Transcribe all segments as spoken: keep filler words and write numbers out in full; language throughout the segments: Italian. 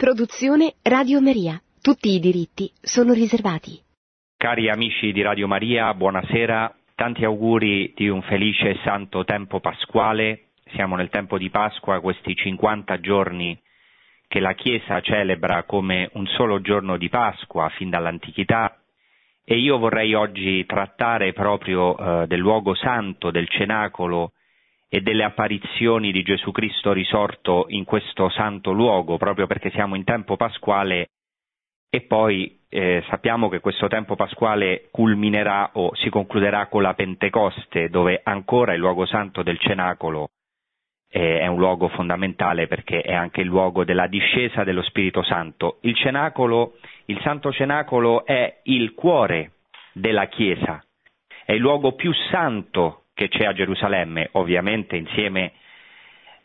Produzione Radio Maria. Tutti i diritti sono riservati. Cari amici di Radio Maria, buonasera. Tanti auguri di un felice e santo tempo pasquale. Siamo nel tempo di Pasqua, questi cinquanta giorni che la Chiesa celebra come un solo giorno di Pasqua fin dall'antichità, e io vorrei oggi trattare proprio eh, del luogo santo, del Cenacolo e delle apparizioni di Gesù Cristo risorto in questo santo luogo, proprio perché siamo in tempo pasquale e poi eh, sappiamo che questo tempo pasquale culminerà o si concluderà con la Pentecoste, dove ancora il luogo santo del Cenacolo è un luogo fondamentale, perché è anche il luogo della discesa dello Spirito Santo. Il Cenacolo, il Santo Cenacolo è il cuore della Chiesa, è il luogo più santo che c'è a Gerusalemme, ovviamente insieme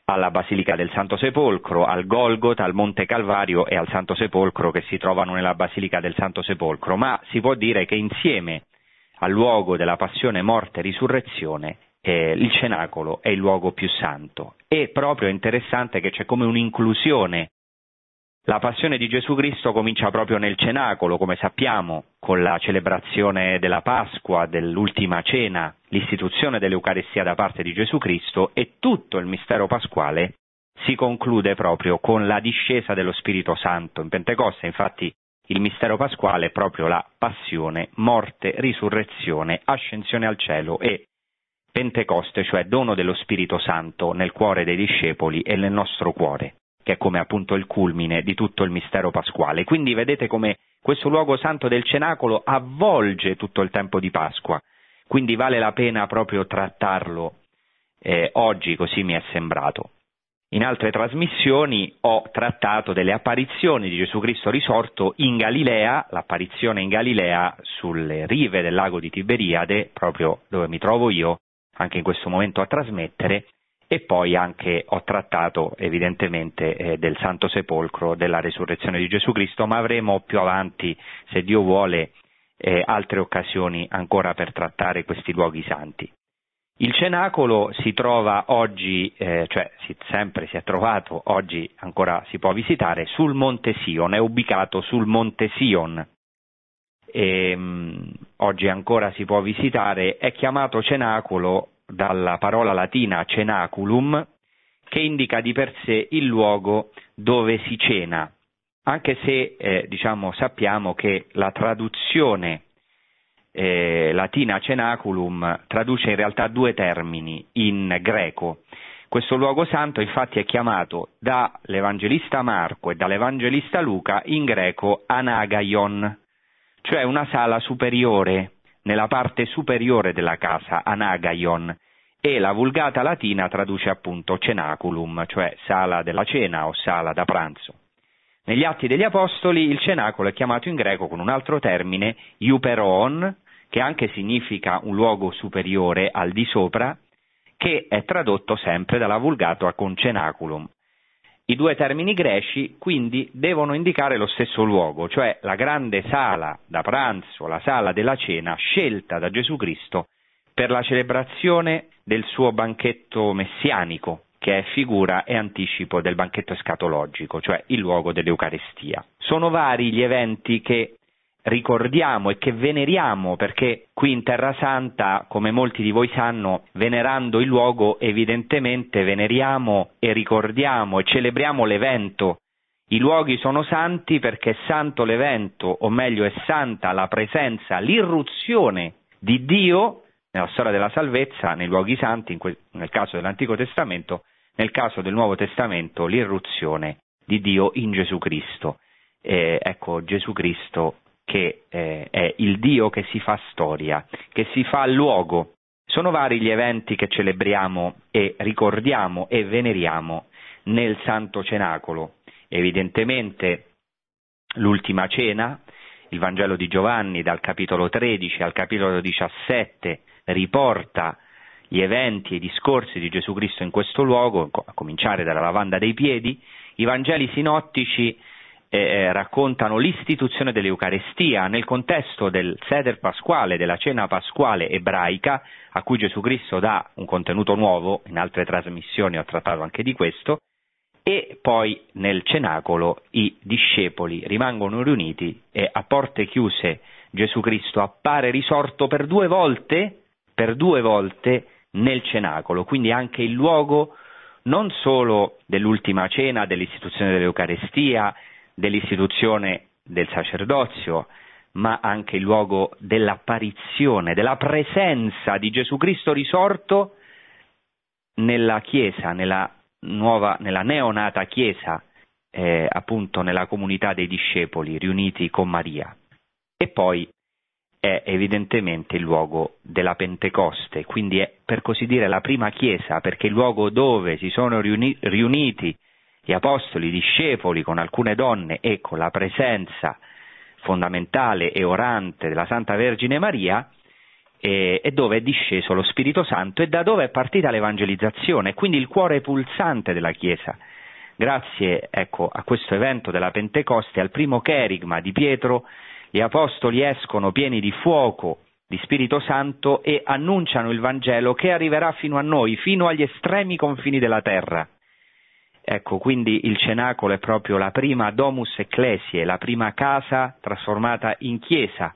alla Basilica del Santo Sepolcro, al Golgota, al Monte Calvario e al Santo Sepolcro che si trovano nella Basilica del Santo Sepolcro, ma si può dire che insieme al luogo della passione, morte e risurrezione Eh, il Cenacolo è il luogo più santo. E proprio è interessante che c'è come un'inclusione. La passione di Gesù Cristo comincia proprio nel Cenacolo, come sappiamo, con la celebrazione della Pasqua, dell'ultima cena, l'istituzione dell'Eucaristia da parte di Gesù Cristo, e tutto il mistero pasquale si conclude proprio con la discesa dello Spirito Santo. In Pentecoste, infatti, il mistero pasquale è proprio la passione, morte, risurrezione, ascensione al cielo e Pentecoste, cioè dono dello Spirito Santo nel cuore dei discepoli e nel nostro cuore, che è come appunto il culmine di tutto il mistero pasquale. Quindi vedete come questo luogo santo del Cenacolo avvolge tutto il tempo di Pasqua, quindi vale la pena proprio trattarlo eh, oggi, così mi è sembrato. In altre trasmissioni ho trattato delle apparizioni di Gesù Cristo risorto in Galilea, l'apparizione in Galilea sulle rive del lago di Tiberiade, proprio dove mi trovo io, anche in questo momento a trasmettere, e poi anche ho trattato evidentemente eh, del Santo Sepolcro, della resurrezione di Gesù Cristo, ma avremo più avanti, se Dio vuole, eh, altre occasioni ancora per trattare questi luoghi santi. Il Cenacolo si trova oggi, eh, cioè si, sempre si è trovato, oggi ancora si può visitare, sul Monte Sion, è ubicato sul Monte Sion. E, mh, oggi ancora si può visitare, è chiamato Cenacolo dalla parola latina cenaculum, che indica di per sé il luogo dove si cena, anche se eh, diciamo sappiamo che la traduzione eh, latina cenaculum traduce in realtà due termini in greco. Questo luogo santo infatti è chiamato dall'Evangelista Marco e dall'Evangelista Luca in greco anagaion, cioè una sala superiore, nella parte superiore della casa, anagaion, e la Vulgata latina traduce appunto cenaculum, cioè sala della cena o sala da pranzo. Negli Atti degli Apostoli il Cenacolo è chiamato in greco con un altro termine, iuperon, che anche significa un luogo superiore, al di sopra, che è tradotto sempre dalla Vulgata con cenaculum. I due termini greci quindi devono indicare lo stesso luogo, cioè la grande sala da pranzo, la sala della cena scelta da Gesù Cristo per la celebrazione del suo banchetto messianico, che è figura e anticipo del banchetto escatologico, cioè il luogo dell'Eucaristia. Sono vari gli eventi che ricordiamo e che veneriamo, perché qui in Terra Santa, come molti di voi sanno, venerando il luogo evidentemente veneriamo e ricordiamo e celebriamo l'evento. I luoghi sono santi perché è santo l'evento, o meglio è santa la presenza, l'irruzione di Dio nella storia della salvezza, nei luoghi santi, in que- nel caso dell'Antico Testamento, nel caso del Nuovo Testamento l'irruzione di Dio in Gesù Cristo. Eh, ecco, Gesù Cristo che eh, è il Dio che si fa storia, che si fa luogo. Sono vari gli eventi che celebriamo e ricordiamo e veneriamo nel Santo Cenacolo. Evidentemente l'ultima cena, il Vangelo di Giovanni dal capitolo tredici al capitolo diciassette riporta gli eventi e i discorsi di Gesù Cristo in questo luogo, a cominciare dalla lavanda dei piedi. I Vangeli sinottici Eh, raccontano l'istituzione dell'Eucaristia nel contesto del Seder Pasquale, della cena pasquale ebraica, a cui Gesù Cristo dà un contenuto nuovo, in altre trasmissioni ho trattato anche di questo, e poi nel Cenacolo i discepoli rimangono riuniti e a porte chiuse Gesù Cristo appare risorto per due volte, per due volte nel Cenacolo, quindi anche il luogo non solo dell'ultima cena, dell'istituzione dell'Eucarestia, dell'istituzione del sacerdozio, ma anche il luogo dell'apparizione, della presenza di Gesù Cristo risorto nella Chiesa, nella nuova, nella neonata Chiesa, eh, appunto nella comunità dei discepoli riuniti con Maria. E poi è evidentemente il luogo della Pentecoste, quindi è per così dire la prima Chiesa, perché il luogo dove si sono riuni- riuniti gli apostoli, i discepoli, con alcune donne e con la presenza fondamentale e orante della Santa Vergine Maria, e, e dove è disceso lo Spirito Santo e da dove è partita l'evangelizzazione, quindi il cuore pulsante della Chiesa. Grazie, ecco, a questo evento della Pentecoste, al primo cherigma di Pietro, gli apostoli escono pieni di fuoco, di Spirito Santo, e annunciano il Vangelo che arriverà fino a noi, fino agli estremi confini della terra. Ecco, quindi il Cenacolo è proprio la prima domus ecclesiae, la prima casa trasformata in chiesa,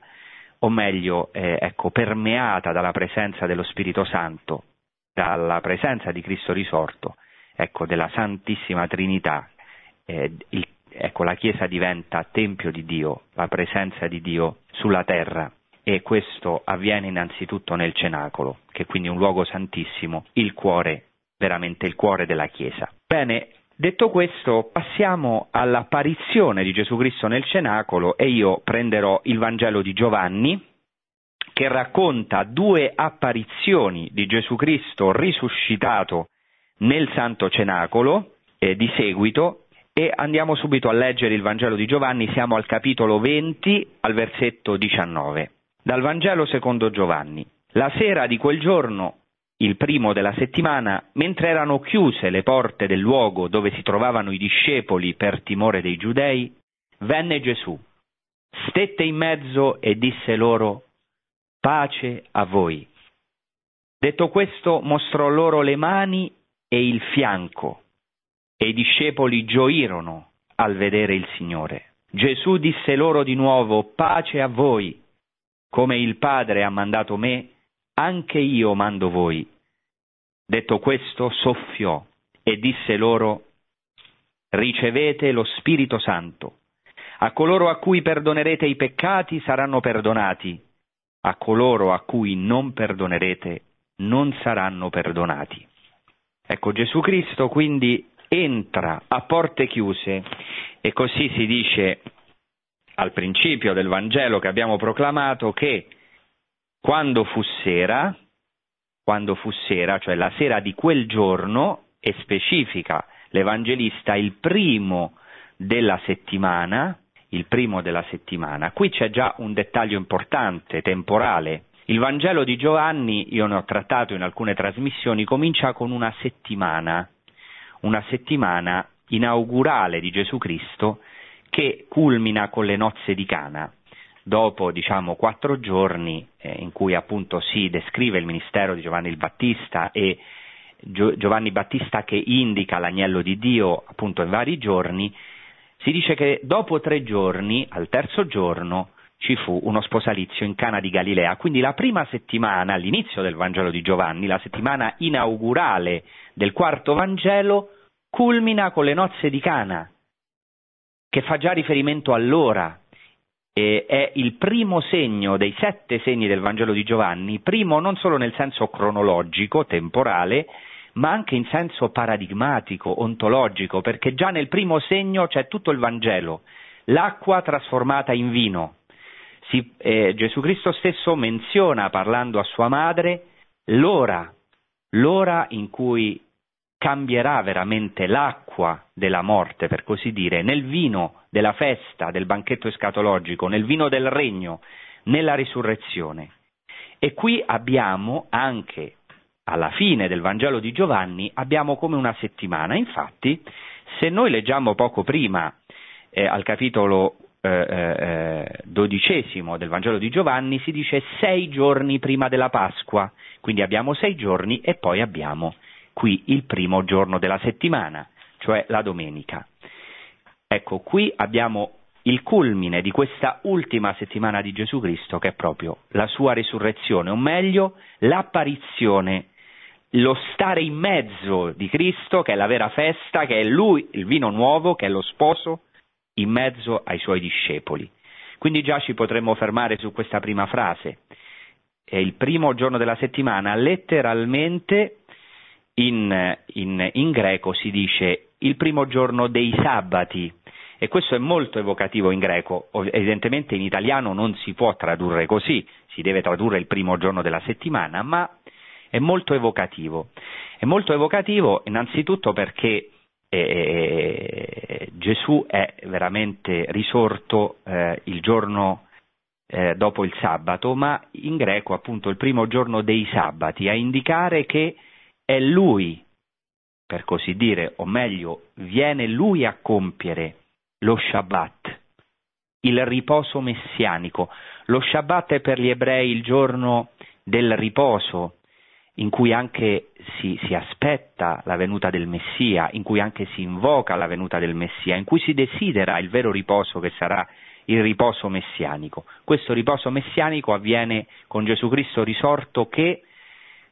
o meglio, eh, ecco, permeata dalla presenza dello Spirito Santo, dalla presenza di Cristo risorto, ecco, della Santissima Trinità. Eh, il Ecco, la Chiesa diventa Tempio di Dio, la presenza di Dio sulla terra, e questo avviene innanzitutto nel Cenacolo, che è quindi un luogo santissimo, il cuore, veramente il cuore della Chiesa. Bene, detto questo, passiamo all'apparizione di Gesù Cristo nel Cenacolo, e io prenderò il Vangelo di Giovanni, che racconta due apparizioni di Gesù Cristo risuscitato nel Santo Cenacolo, eh, di seguito. E andiamo subito a leggere il Vangelo di Giovanni, siamo al capitolo venti, al versetto diciannove. Dal Vangelo secondo Giovanni. La sera di quel giorno, il primo della settimana, mentre erano chiuse le porte del luogo dove si trovavano i discepoli per timore dei giudei, venne Gesù, stette in mezzo e disse loro: pace a voi. Detto questo, mostrò loro le mani e il fianco. E i discepoli gioirono al vedere il Signore. Gesù disse loro di nuovo: pace a voi, come il Padre ha mandato me, anche io mando voi. Detto questo, soffiò e disse loro: ricevete lo Spirito Santo. A coloro a cui perdonerete i peccati saranno perdonati, a coloro a cui non perdonerete non saranno perdonati. Ecco, Gesù Cristo quindi entra a porte chiuse, e così si dice al principio del Vangelo che abbiamo proclamato che quando fu sera, quando fu sera, cioè la sera di quel giorno, e specifica l'Evangelista il primo della settimana, il primo della settimana. Qui c'è già un dettaglio importante, temporale. Il Vangelo di Giovanni, io ne ho trattato in alcune trasmissioni, comincia con una settimana. Una settimana inaugurale di Gesù Cristo che culmina con le nozze di Cana, dopo diciamo quattro giorni eh, in cui appunto si descrive il ministero di Giovanni il Battista e Gio- Giovanni Battista che indica l'agnello di Dio appunto in vari giorni. Si dice che dopo tre giorni, al terzo giorno, ci fu uno sposalizio in Cana di Galilea, quindi la prima settimana all'inizio del Vangelo di Giovanni, la settimana inaugurale del quarto Vangelo, culmina con le nozze di Cana, che fa già riferimento all'ora, e è il primo segno dei sette segni del Vangelo di Giovanni, primo non solo nel senso cronologico, temporale, ma anche in senso paradigmatico, ontologico, perché già nel primo segno c'è tutto il Vangelo, l'acqua trasformata in vino. Si, eh, Gesù Cristo stesso menziona, parlando a sua madre, l'ora, l'ora in cui cambierà veramente l'acqua della morte, per così dire, nel vino della festa, del banchetto escatologico, nel vino del regno, nella risurrezione. E qui abbiamo anche, alla fine del Vangelo di Giovanni, abbiamo come una settimana. Infatti, se noi leggiamo poco prima, eh, al capitolo Eh, eh, dodicesimo del Vangelo di Giovanni, si dice sei giorni prima della Pasqua, quindi abbiamo sei giorni e poi abbiamo qui il primo giorno della settimana, cioè la domenica. Ecco, qui abbiamo il culmine di questa ultima settimana di Gesù Cristo, che è proprio la sua risurrezione, o meglio l'apparizione, lo stare in mezzo di Cristo, che è la vera festa, che è lui, il vino nuovo, che è lo sposo, in mezzo ai suoi discepoli. Quindi già ci potremmo fermare su questa prima frase. È il primo giorno della settimana, letteralmente in, in, in greco si dice il primo giorno dei sabati, e questo è molto evocativo in greco. Evidentemente in italiano non si può tradurre così, si deve tradurre il primo giorno della settimana, ma è molto evocativo. È molto evocativo innanzitutto perché eh, Gesù è veramente risorto eh, il giorno eh, dopo il sabato, ma in greco appunto il primo giorno dei sabati, a indicare che è lui, per così dire, o meglio viene lui a compiere lo Shabbat, il riposo messianico. Lo Shabbat è per gli ebrei il giorno del riposo, in cui anche si, si aspetta la venuta del Messia, in cui anche si invoca la venuta del Messia, in cui si desidera il vero riposo che sarà il riposo messianico. Questo riposo messianico avviene con Gesù Cristo risorto, che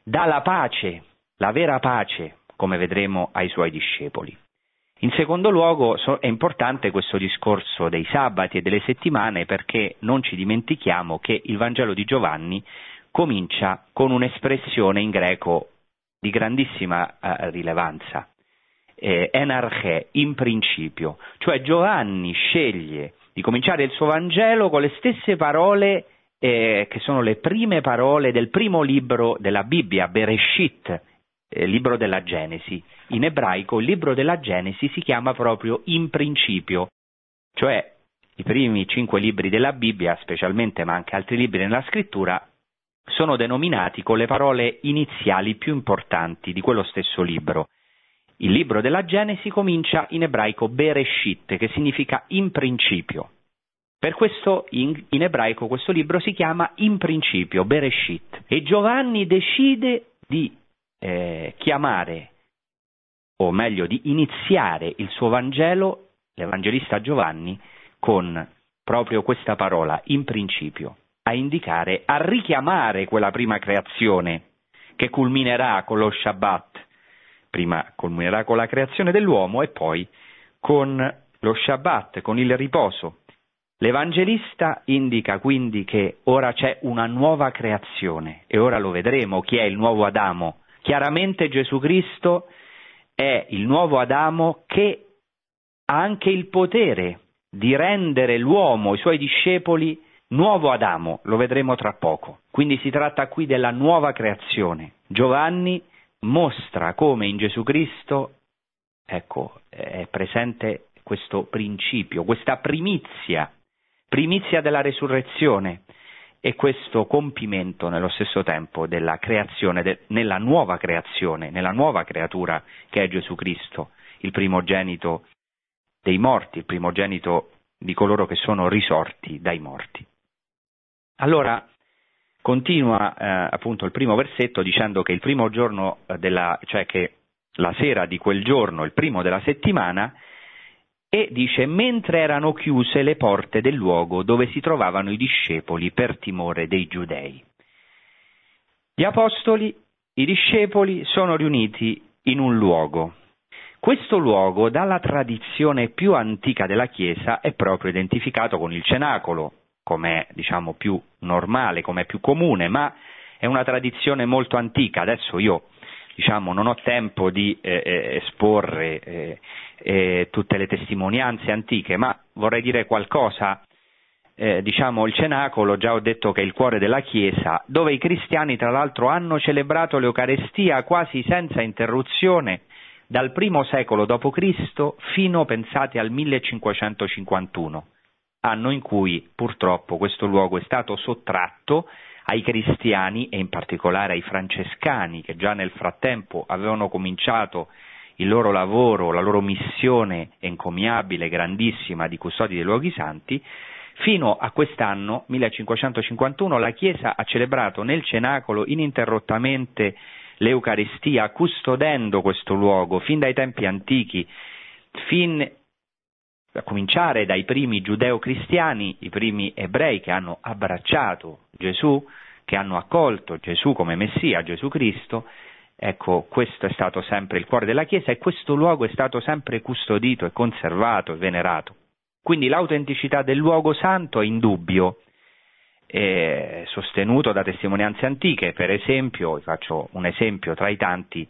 dà la pace, la vera pace, come vedremo, ai suoi discepoli. In secondo luogo è importante questo discorso dei sabati e delle settimane, perché non ci dimentichiamo che il Vangelo di Giovanni comincia con un'espressione in greco di grandissima eh, rilevanza, eh, enarchè, in principio, cioè Giovanni sceglie di cominciare il suo Vangelo con le stesse parole eh, che sono le prime parole del primo libro della Bibbia, Bereshit, eh, libro della Genesi. In ebraico il libro della Genesi si chiama proprio in principio, cioè i primi cinque libri della Bibbia specialmente, ma anche altri libri nella scrittura, sono denominati con le parole iniziali più importanti di quello stesso libro. Il libro della Genesi comincia in ebraico Bereshit, che significa in principio. Per questo in, in ebraico questo libro si chiama in principio, Bereshit. E Giovanni decide di eh, chiamare, o meglio di iniziare il suo Vangelo, l'Evangelista Giovanni, con proprio questa parola, in principio, a indicare, a richiamare quella prima creazione che culminerà con lo Shabbat. Prima culminerà con la creazione dell'uomo e poi con lo Shabbat, con il riposo. L'Evangelista indica quindi che ora c'è una nuova creazione, e ora lo vedremo chi è il nuovo Adamo. Chiaramente Gesù Cristo è il nuovo Adamo, che ha anche il potere di rendere l'uomo, i suoi discepoli, nuovo Adamo, lo vedremo tra poco. Quindi si tratta qui della nuova creazione. Giovanni mostra come in Gesù Cristo, ecco, è presente questo principio, questa primizia, primizia della resurrezione, e questo compimento nello stesso tempo della creazione, de, nella nuova creazione, nella nuova creatura che è Gesù Cristo, il primogenito dei morti, il primogenito di coloro che sono risorti dai morti. Allora continua eh, appunto il primo versetto dicendo che il primo giorno della, cioè che la sera di quel giorno, il primo della settimana, e dice: mentre erano chiuse le porte del luogo dove si trovavano i discepoli per timore dei giudei. Gli apostoli, i discepoli sono riuniti in un luogo. Questo luogo, dalla tradizione più antica della Chiesa, è proprio identificato con il Cenacolo, com'è diciamo più normale, com'è più comune, ma è una tradizione molto antica. Adesso io diciamo non ho tempo di eh, esporre eh, eh, tutte le testimonianze antiche, ma vorrei dire qualcosa. Eh, diciamo il Cenacolo, già ho detto che è il cuore della Chiesa, dove i cristiani tra l'altro hanno celebrato l'Eucarestia quasi senza interruzione dal primo secolo dopo Cristo fino, pensate, al millecinquecentocinquantuno, anno in cui purtroppo questo luogo è stato sottratto ai cristiani e in particolare ai francescani, che già nel frattempo avevano cominciato il loro lavoro, la loro missione encomiabile, grandissima, di custodi dei luoghi santi. Fino a quest'anno, millecinquecentocinquantuno, la Chiesa ha celebrato nel Cenacolo ininterrottamente l'Eucaristia, custodendo questo luogo fin dai tempi antichi, fin a cominciare dai primi giudeo-cristiani, i primi ebrei che hanno abbracciato Gesù, che hanno accolto Gesù come Messia, Gesù Cristo. Ecco, questo è stato sempre il cuore della Chiesa e questo luogo è stato sempre custodito e conservato e venerato. Quindi l'autenticità del luogo santo è in dubbio, è sostenuto da testimonianze antiche. Per esempio, vi faccio un esempio tra i tanti,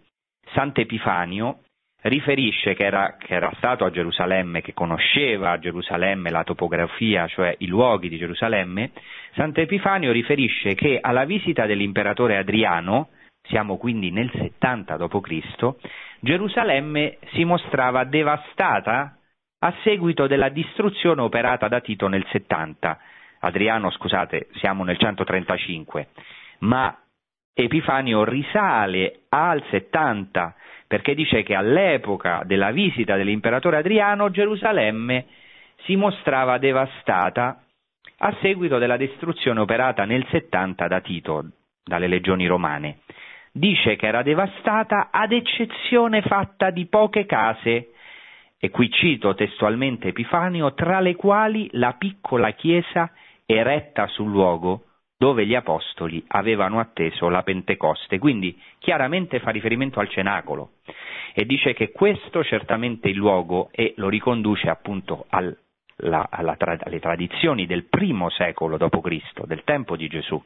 Sant'Epifanio riferisce che era, che era stato a Gerusalemme, che conosceva Gerusalemme, la topografia, cioè i luoghi di Gerusalemme. Sant'Epifanio riferisce che alla visita dell'imperatore Adriano, siamo quindi nel settanta dopo Cristo, Gerusalemme si mostrava devastata a seguito della distruzione operata da Tito nel settanta. Adriano, scusate, siamo nel centotrentacinque, ma Epifanio risale al settanta perché dice che all'epoca della visita dell'imperatore Adriano Gerusalemme si mostrava devastata a seguito della distruzione operata nel settanta da Tito, dalle legioni romane. Dice che era devastata ad eccezione fatta di poche case, e qui cito testualmente Epifanio, tra le quali la piccola chiesa eretta sul luogo dove gli apostoli avevano atteso la Pentecoste. Quindi chiaramente fa riferimento al Cenacolo e dice che questo certamente è il luogo, e lo riconduce appunto al, la, alla tra, alle tradizioni del primo secolo dopo Cristo, del tempo di Gesù.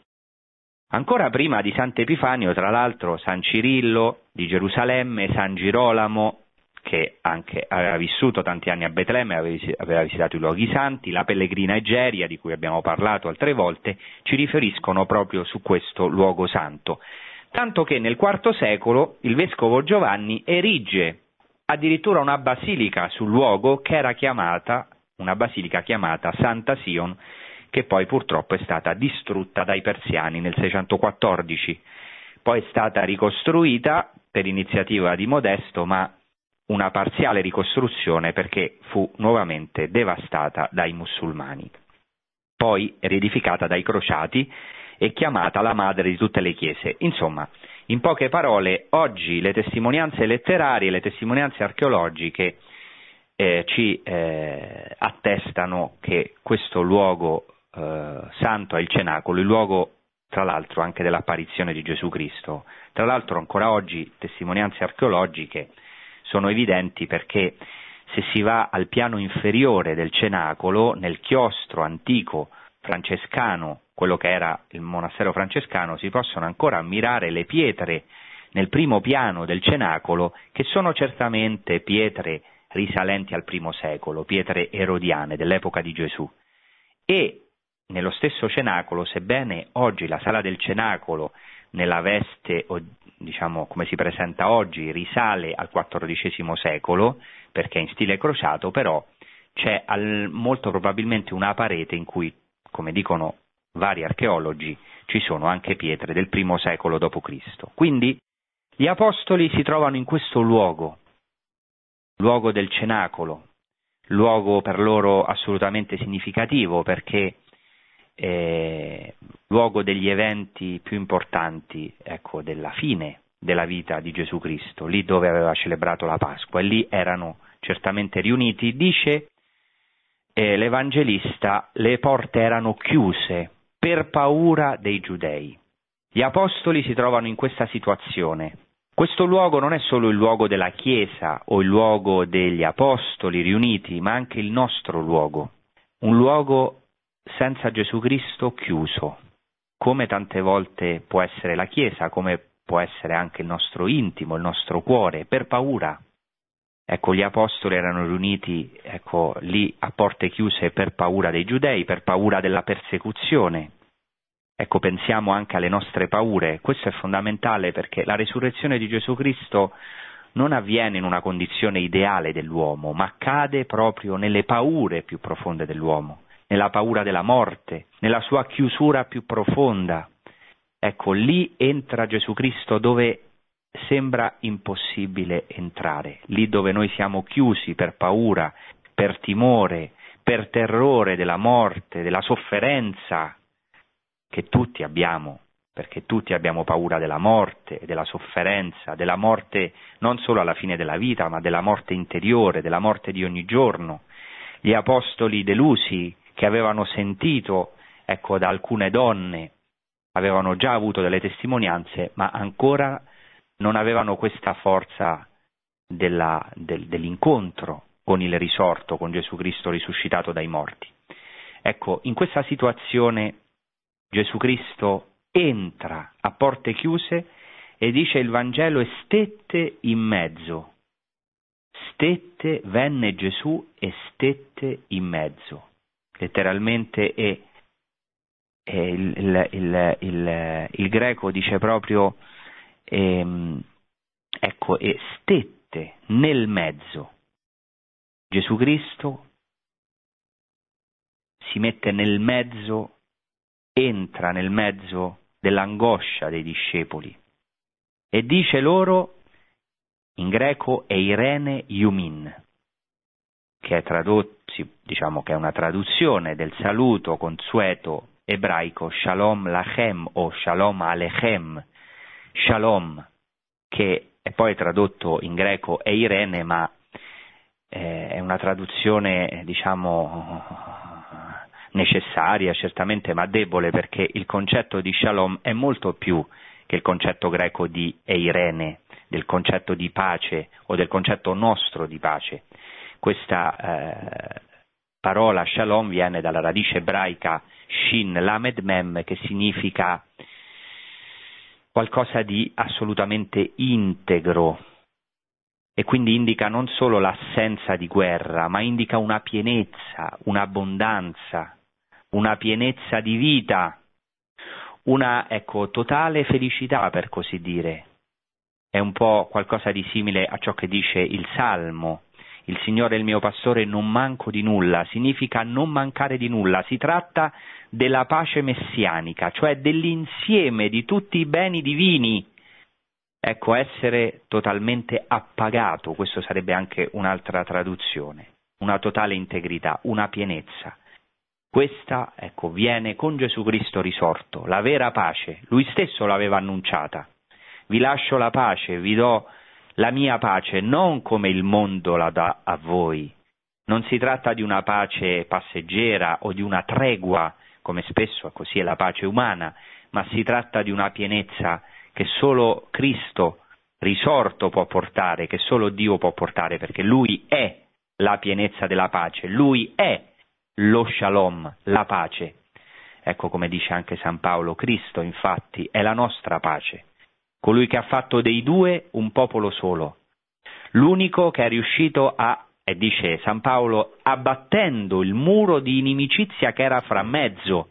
Ancora prima di Sant'Epifanio, tra l'altro, San Cirillo di Gerusalemme, San Girolamo, che anche aveva vissuto tanti anni a Betlemme, aveva visitato i luoghi santi, la pellegrina Egeria, di cui abbiamo parlato altre volte, ci riferiscono proprio su questo luogo santo. Tanto che nel quarto secolo il vescovo Giovanni erige addirittura una basilica sul luogo, che era chiamata, una basilica chiamata Santa Sion, che poi purtroppo è stata distrutta dai persiani nel seicentoquattordici. Poi è stata ricostruita per iniziativa di Modesto, ma una parziale ricostruzione perché fu nuovamente devastata dai musulmani, poi riedificata dai crociati e chiamata la madre di tutte le chiese. Insomma, in poche parole, oggi le testimonianze letterarie, le testimonianze archeologiche eh, ci eh, attestano che questo luogo eh, santo è il Cenacolo, il luogo tra l'altro anche dell'apparizione di Gesù Cristo. Tra l'altro ancora oggi testimonianze archeologiche sono evidenti, perché se si va al piano inferiore del Cenacolo, nel chiostro antico francescano, quello che era il monastero francescano, si possono ancora ammirare le pietre nel primo piano del Cenacolo, che sono certamente pietre risalenti al primo secolo, pietre erodiane dell'epoca di Gesù. E nello stesso Cenacolo, sebbene oggi la sala del Cenacolo nella veste, diciamo, come si presenta oggi, risale al quattordicesimo secolo, perché è in stile crociato, però c'è al, molto probabilmente una parete in cui, come dicono vari archeologi, ci sono anche pietre del primo secolo dopo Cristo. Quindi gli apostoli si trovano in questo luogo, luogo del Cenacolo, luogo per loro assolutamente significativo, perché Eh, luogo degli eventi più importanti, ecco, della fine della vita di Gesù Cristo, lì dove aveva celebrato la Pasqua, e lì erano certamente riuniti. Dice eh, l'Evangelista, le porte erano chiuse per paura dei giudei. Gli apostoli si trovano in questa situazione. Questo luogo non è solo il luogo della Chiesa o il luogo degli apostoli riuniti, ma anche il nostro luogo, un luogo senza Gesù Cristo chiuso, come tante volte può essere la Chiesa, come può essere anche il nostro intimo, il nostro cuore, per paura. Ecco, gli apostoli erano riuniti, ecco, lì a porte chiuse per paura dei giudei, per paura della persecuzione. Ecco, pensiamo anche alle nostre paure. Questo è fondamentale, perché la resurrezione di Gesù Cristo non avviene in una condizione ideale dell'uomo, ma cade proprio nelle paure più profonde dell'uomo, nella paura della morte, nella sua chiusura più profonda. Ecco, lì entra Gesù Cristo dove sembra impossibile entrare, lì dove noi siamo chiusi per paura, per timore, per terrore della morte, della sofferenza che tutti abbiamo, perché tutti abbiamo paura della morte, della sofferenza, della morte non solo alla fine della vita, ma della morte interiore, della morte di ogni giorno. Gli apostoli delusi che avevano sentito, ecco, da alcune donne, avevano già avuto delle testimonianze, ma ancora non avevano questa forza della, del, dell'incontro con il risorto, con Gesù Cristo risuscitato dai morti. Ecco, in questa situazione Gesù Cristo entra a porte chiuse e dice il Vangelo, e stette in mezzo, stette, venne Gesù e stette in mezzo, letteralmente, e, e il, il, il, il, il greco dice proprio, ehm, ecco, e stette nel mezzo. Gesù Cristo si mette nel mezzo, entra nel mezzo dell'angoscia dei discepoli e dice loro, in greco eirene iumin, che è tradotto, diciamo che è una traduzione del saluto consueto ebraico Shalom lachem o Shalom alechem, Shalom, che è poi tradotto in greco eirene, ma eh, è una traduzione, diciamo, necessaria certamente, ma debole, perché il concetto di Shalom è molto più che il concetto greco di eirene, del concetto di pace o del concetto nostro di pace. Questa eh, parola Shalom viene dalla radice ebraica Shin Lamed Mem, che significa qualcosa di assolutamente integro, e quindi indica non solo l'assenza di guerra, ma indica una pienezza, un'abbondanza, una pienezza di vita, una, ecco, totale felicità, per così dire. È un po' qualcosa di simile a ciò che dice il Salmo, il Signore è il mio pastore, non manco di nulla, significa non mancare di nulla, si tratta della pace messianica, cioè dell'insieme di tutti i beni divini. Ecco, essere totalmente appagato, questo sarebbe anche un'altra traduzione, una totale integrità, una pienezza. Questa, ecco, viene con Gesù Cristo risorto, la vera pace, lui stesso l'aveva annunciata. Vi lascio la pace, vi do la mia pace, non come il mondo la dà a voi. Non si tratta di una pace passeggera o di una tregua, come spesso così è la pace umana, ma si tratta di una pienezza che solo Cristo risorto può portare, che solo Dio può portare, perché Lui è la pienezza della pace, Lui è lo Shalom, la pace. Ecco, come dice anche San Paolo, Cristo infatti è la nostra pace, colui che ha fatto dei due un popolo solo, l'unico che è riuscito a, e dice San Paolo, abbattendo il muro di inimicizia che era fra mezzo.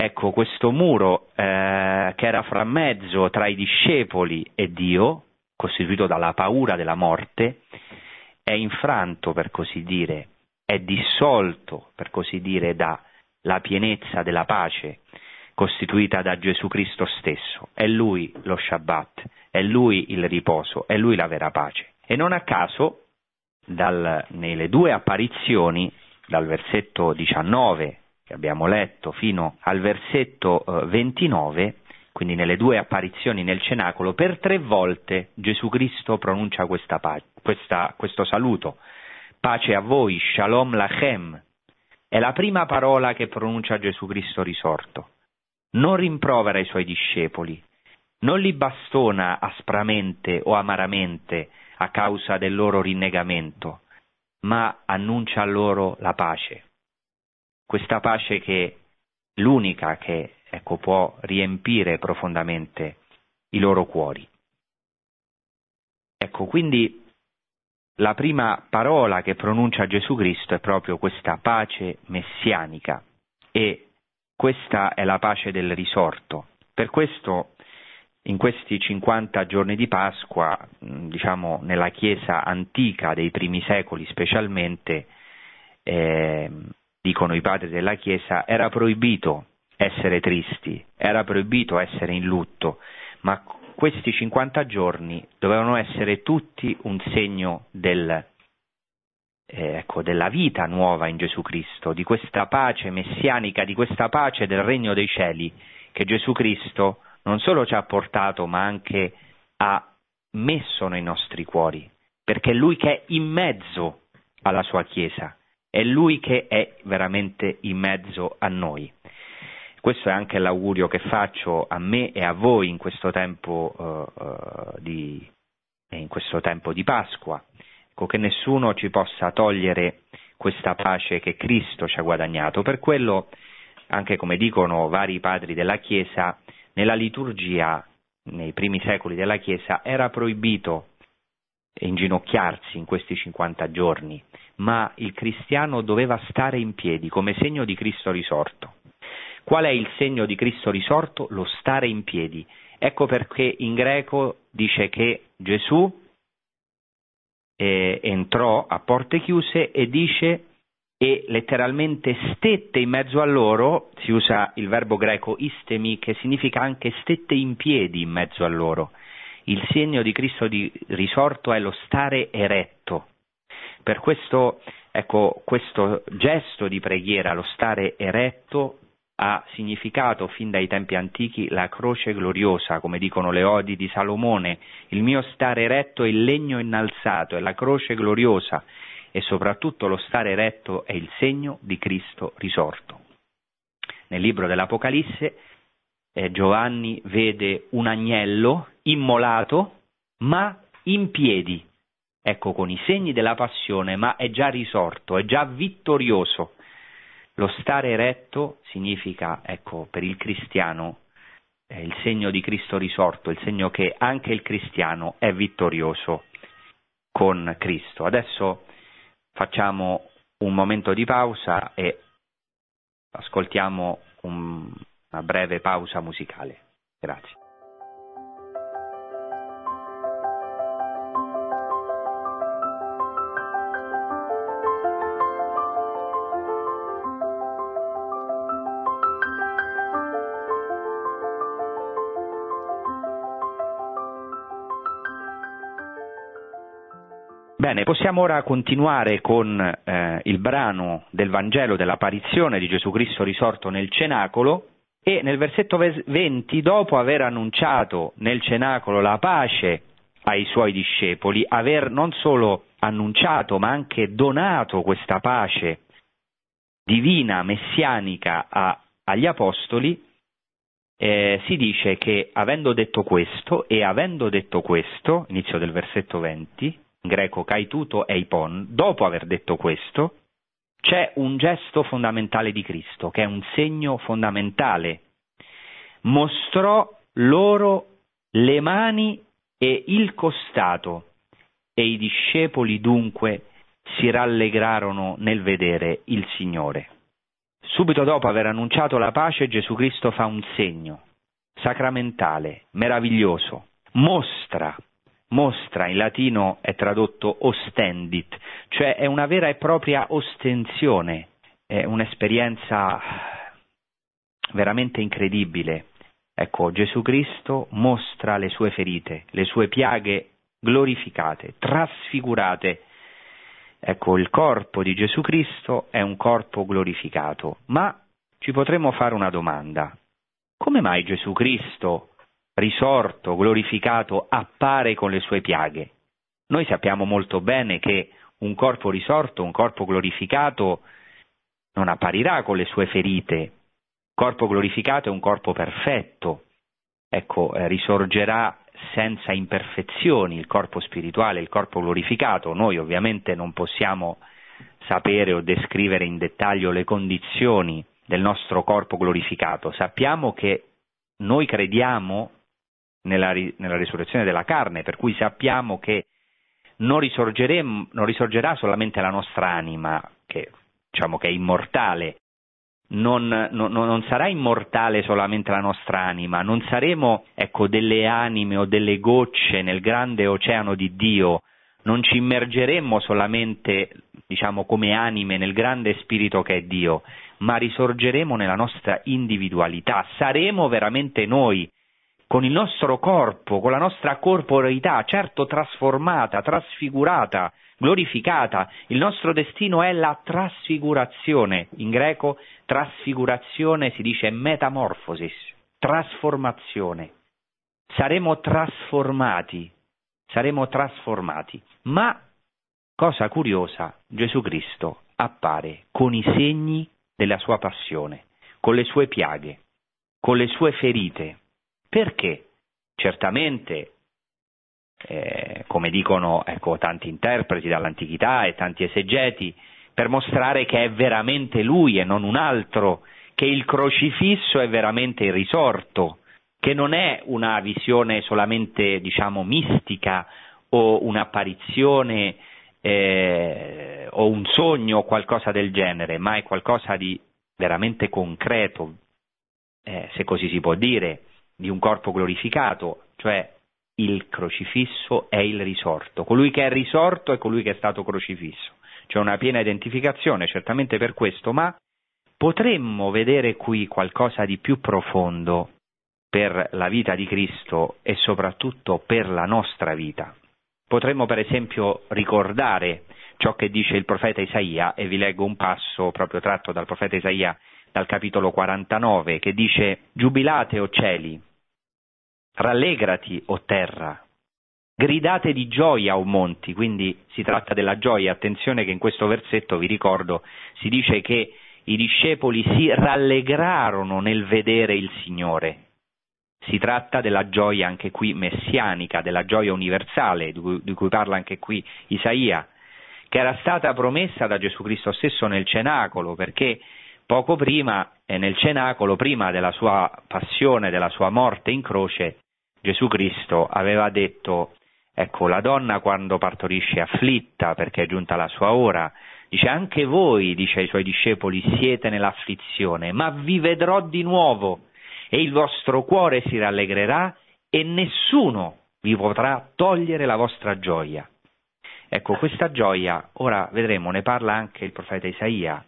Ecco, questo muro eh, che era fra mezzo tra i discepoli e Dio, costituito dalla paura della morte, è infranto, per così dire, è dissolto, per così dire, dalla pienezza della pace costituita da Gesù Cristo stesso. È Lui lo Shabbat, è Lui il riposo, è Lui la vera pace. E non a caso, dal, nelle due apparizioni, dal versetto diciannove, che abbiamo letto, fino al versetto ventinove, quindi nelle due apparizioni nel Cenacolo, per tre volte Gesù Cristo pronuncia questa pace, questa, questo saluto, pace a voi, Shalom lachem, è la prima parola che pronuncia Gesù Cristo risorto. Non rimprovera i suoi discepoli, non li bastona aspramente o amaramente a causa del loro rinnegamento, ma annuncia loro la pace. Questa pace che è l'unica che, ecco, può riempire profondamente i loro cuori. Ecco, quindi la prima parola che pronuncia Gesù Cristo è proprio questa pace messianica, e questa è la pace del risorto. Per questo in questi cinquanta giorni di Pasqua, diciamo nella Chiesa antica dei primi secoli specialmente, eh, dicono i padri della Chiesa, era proibito essere tristi, era proibito essere in lutto, ma questi cinquanta giorni dovevano essere tutti un segno del, eh, ecco, della vita nuova in Gesù Cristo, di questa pace messianica, di questa pace del Regno dei Cieli che Gesù Cristo non solo ci ha portato, ma anche ha messo nei nostri cuori, perché è Lui che è in mezzo alla sua Chiesa, è Lui che è veramente in mezzo a noi. Questo è anche l'augurio che faccio a me e a voi in questo tempo, eh, di, in questo tempo di Pasqua, ecco, che nessuno ci possa togliere questa pace che Cristo ci ha guadagnato. Per quello, anche come dicono vari padri della Chiesa, nella liturgia, nei primi secoli della Chiesa, era proibito inginocchiarsi in questi cinquanta giorni, ma il cristiano doveva stare in piedi come segno di Cristo risorto. Qual è il segno di Cristo risorto? Lo stare in piedi. Ecco perché in greco dice che Gesù eh, entrò a porte chiuse e dice e letteralmente stette in mezzo a loro, si usa il verbo greco istemi, che significa anche stette in piedi in mezzo a loro. Il segno di Cristo di risorto è lo stare eretto. Per questo, ecco, questo gesto di preghiera, lo stare eretto, ha significato fin dai tempi antichi la croce gloriosa, come dicono le odi di Salomone, il mio stare eretto è il legno innalzato, è la croce gloriosa, e soprattutto lo stare eretto è il segno di Cristo risorto. Nel libro dell'Apocalisse eh, Giovanni vede un agnello immolato ma in piedi, ecco, con i segni della passione, ma è già risorto, è già vittorioso. Lo stare eretto significa, ecco, per il cristiano, eh, il segno di Cristo risorto, il segno che anche il cristiano è vittorioso con Cristo. Adesso facciamo un momento di pausa e ascoltiamo un, una breve pausa musicale. Grazie. Bene, possiamo ora continuare con eh, il brano del Vangelo dell'apparizione di Gesù Cristo risorto nel Cenacolo, e nel versetto venti, dopo aver annunciato nel Cenacolo la pace ai suoi discepoli, aver non solo annunciato ma anche donato questa pace divina, messianica a, agli apostoli, eh, si dice che avendo detto questo, e avendo detto questo, inizio del versetto venti, in greco kaituto e ipon, dopo aver detto questo, c'è un gesto fondamentale di Cristo, che è un segno fondamentale. Mostrò loro le mani e il costato, e i discepoli dunque si rallegrarono nel vedere il Signore. Subito dopo aver annunciato la pace, Gesù Cristo fa un segno sacramentale, meraviglioso, mostra. Mostra, in latino è tradotto ostendit, cioè è una vera e propria ostensione, è un'esperienza veramente incredibile. Ecco, Gesù Cristo mostra le sue ferite, le sue piaghe glorificate, trasfigurate. Ecco, il corpo di Gesù Cristo è un corpo glorificato, ma ci potremmo fare una domanda: come mai Gesù Cristo risorto, glorificato, appare con le sue piaghe? Noi sappiamo molto bene che un corpo risorto, un corpo glorificato, non apparirà con le sue ferite. Il corpo glorificato è un corpo perfetto, ecco, eh, risorgerà senza imperfezioni il corpo spirituale, il corpo glorificato. Noi ovviamente non possiamo sapere o descrivere in dettaglio le condizioni del nostro corpo glorificato, sappiamo che noi crediamo Nella, nella risurrezione della carne, per cui sappiamo che non, non risorgerà solamente la nostra anima, che diciamo che è immortale, non, non, non sarà immortale solamente la nostra anima, non saremo, ecco, delle anime o delle gocce nel grande oceano di Dio, non ci immergeremo solamente, diciamo, come anime nel grande spirito che è Dio, ma risorgeremo nella nostra individualità, saremo veramente noi, con il nostro corpo, con la nostra corporeità, certo trasformata, trasfigurata, glorificata. Il nostro destino è la trasfigurazione, in greco trasfigurazione si dice metamorfosis, trasformazione. Saremo trasformati, saremo trasformati. Ma, cosa curiosa, Gesù Cristo appare con i segni della sua passione, con le sue piaghe, con le sue ferite. Perché? Certamente, eh, come dicono ecco, tanti interpreti dall'antichità e tanti esegeti, per mostrare che è veramente lui e non un altro, che il crocifisso è veramente il risorto, che non è una visione solamente, diciamo, mistica o un'apparizione eh, o un sogno o qualcosa del genere, ma è qualcosa di veramente concreto, eh, se così si può dire, di un corpo glorificato, cioè il crocifisso è il risorto, colui che è risorto è colui che è stato crocifisso. C'è una piena identificazione, certamente per questo, ma potremmo vedere qui qualcosa di più profondo per la vita di Cristo e soprattutto per la nostra vita. Potremmo per esempio ricordare ciò che dice il profeta Isaia, e vi leggo un passo proprio tratto dal profeta Isaia dal capitolo quarantanove, che dice: «Giubilate, o cieli, rallegrati, o terra, gridate di gioia, o monti». Quindi si tratta della gioia. Attenzione che in questo versetto, vi ricordo, si dice che i discepoli si rallegrarono nel vedere il Signore. Si tratta della gioia anche qui messianica, della gioia universale di cui, di cui parla anche qui Isaia, che era stata promessa da Gesù Cristo stesso nel Cenacolo, perché poco prima, e nel Cenacolo, prima della sua passione, della sua morte in croce, Gesù Cristo aveva detto, ecco, la donna quando partorisce è afflitta perché è giunta la sua ora. Dice: anche voi, dice ai suoi discepoli, siete nell'afflizione, ma vi vedrò di nuovo e il vostro cuore si rallegrerà e nessuno vi potrà togliere la vostra gioia. Ecco, questa gioia, ora vedremo, ne parla anche il profeta Isaia.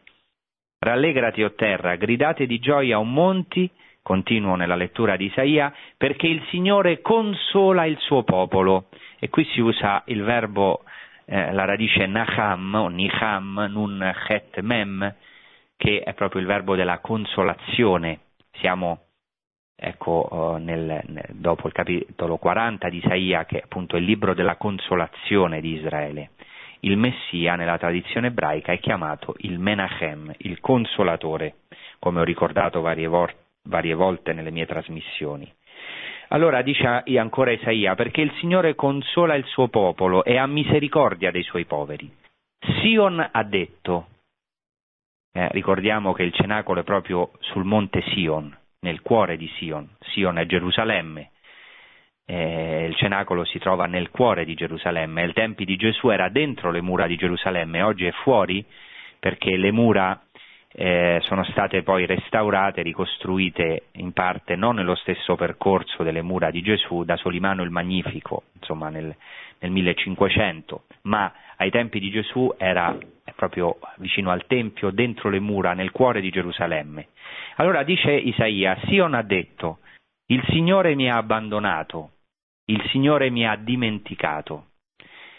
Rallegrati, o terra, gridate di gioia, o monti, continuo nella lettura di Isaia, perché il Signore consola il suo popolo. E qui si usa il verbo, eh, la radice nacham, o nicham, nun het mem, che è proprio il verbo della consolazione. Siamo, ecco, nel, nel, dopo il capitolo quaranta di Isaia, che è appunto il libro della consolazione di Israele. Il Messia nella tradizione ebraica è chiamato il Menachem, il Consolatore, come ho ricordato varie, vor- varie volte nelle mie trasmissioni. Allora dice ancora Isaia: perché il Signore consola il suo popolo e ha misericordia dei suoi poveri. Sion ha detto, eh, ricordiamo che il Cenacolo è proprio sul Monte Sion, nel cuore di Sion. Sion è Gerusalemme. Eh, il Cenacolo si trova nel cuore di Gerusalemme. Ai tempi di Gesù era dentro le mura di Gerusalemme, oggi è fuori, perché le mura eh, sono state poi restaurate, ricostruite in parte, non nello stesso percorso delle mura di Gesù, da Solimano il Magnifico, insomma nel, nel millecinquecento, ma ai tempi di Gesù era proprio vicino al Tempio, dentro le mura, nel cuore di Gerusalemme. Allora dice Isaia: Sion ha detto, il Signore mi ha abbandonato, il Signore mi ha dimenticato.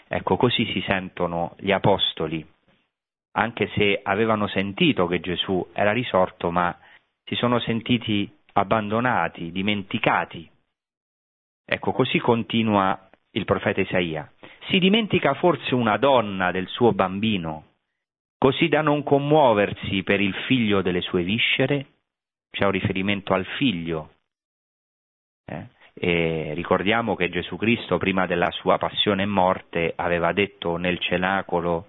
Ecco, così si sentono gli apostoli, anche se avevano sentito che Gesù era risorto, ma si sono sentiti abbandonati, dimenticati. Ecco, così continua il profeta Isaia. Si dimentica forse una donna del suo bambino, così da non commuoversi per il figlio delle sue viscere? C'è un riferimento al figlio. Eh? E ricordiamo che Gesù Cristo, prima della sua passione e morte, aveva detto nel Cenacolo,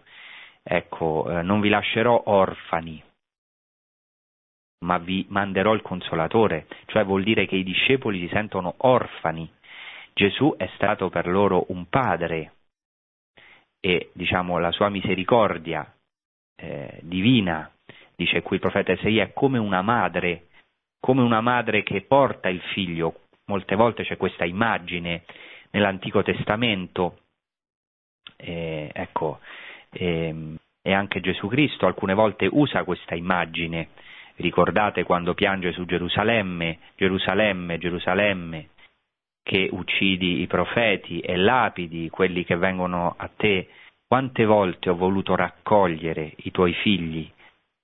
ecco, eh, non vi lascerò orfani, ma vi manderò il Consolatore. Cioè vuol dire che i discepoli si sentono orfani. Gesù è stato per loro un padre, e diciamo la sua misericordia eh, divina, dice qui il profeta Isaia, è come una madre, come una madre che porta il figlio. Molte volte c'è questa immagine nell'Antico Testamento, eh, ecco, eh, e anche Gesù Cristo alcune volte usa questa immagine. Ricordate quando piange su Gerusalemme, Gerusalemme, Gerusalemme, che uccidi i profeti e lapidi quelli che vengono a te, quante volte ho voluto raccogliere i tuoi figli,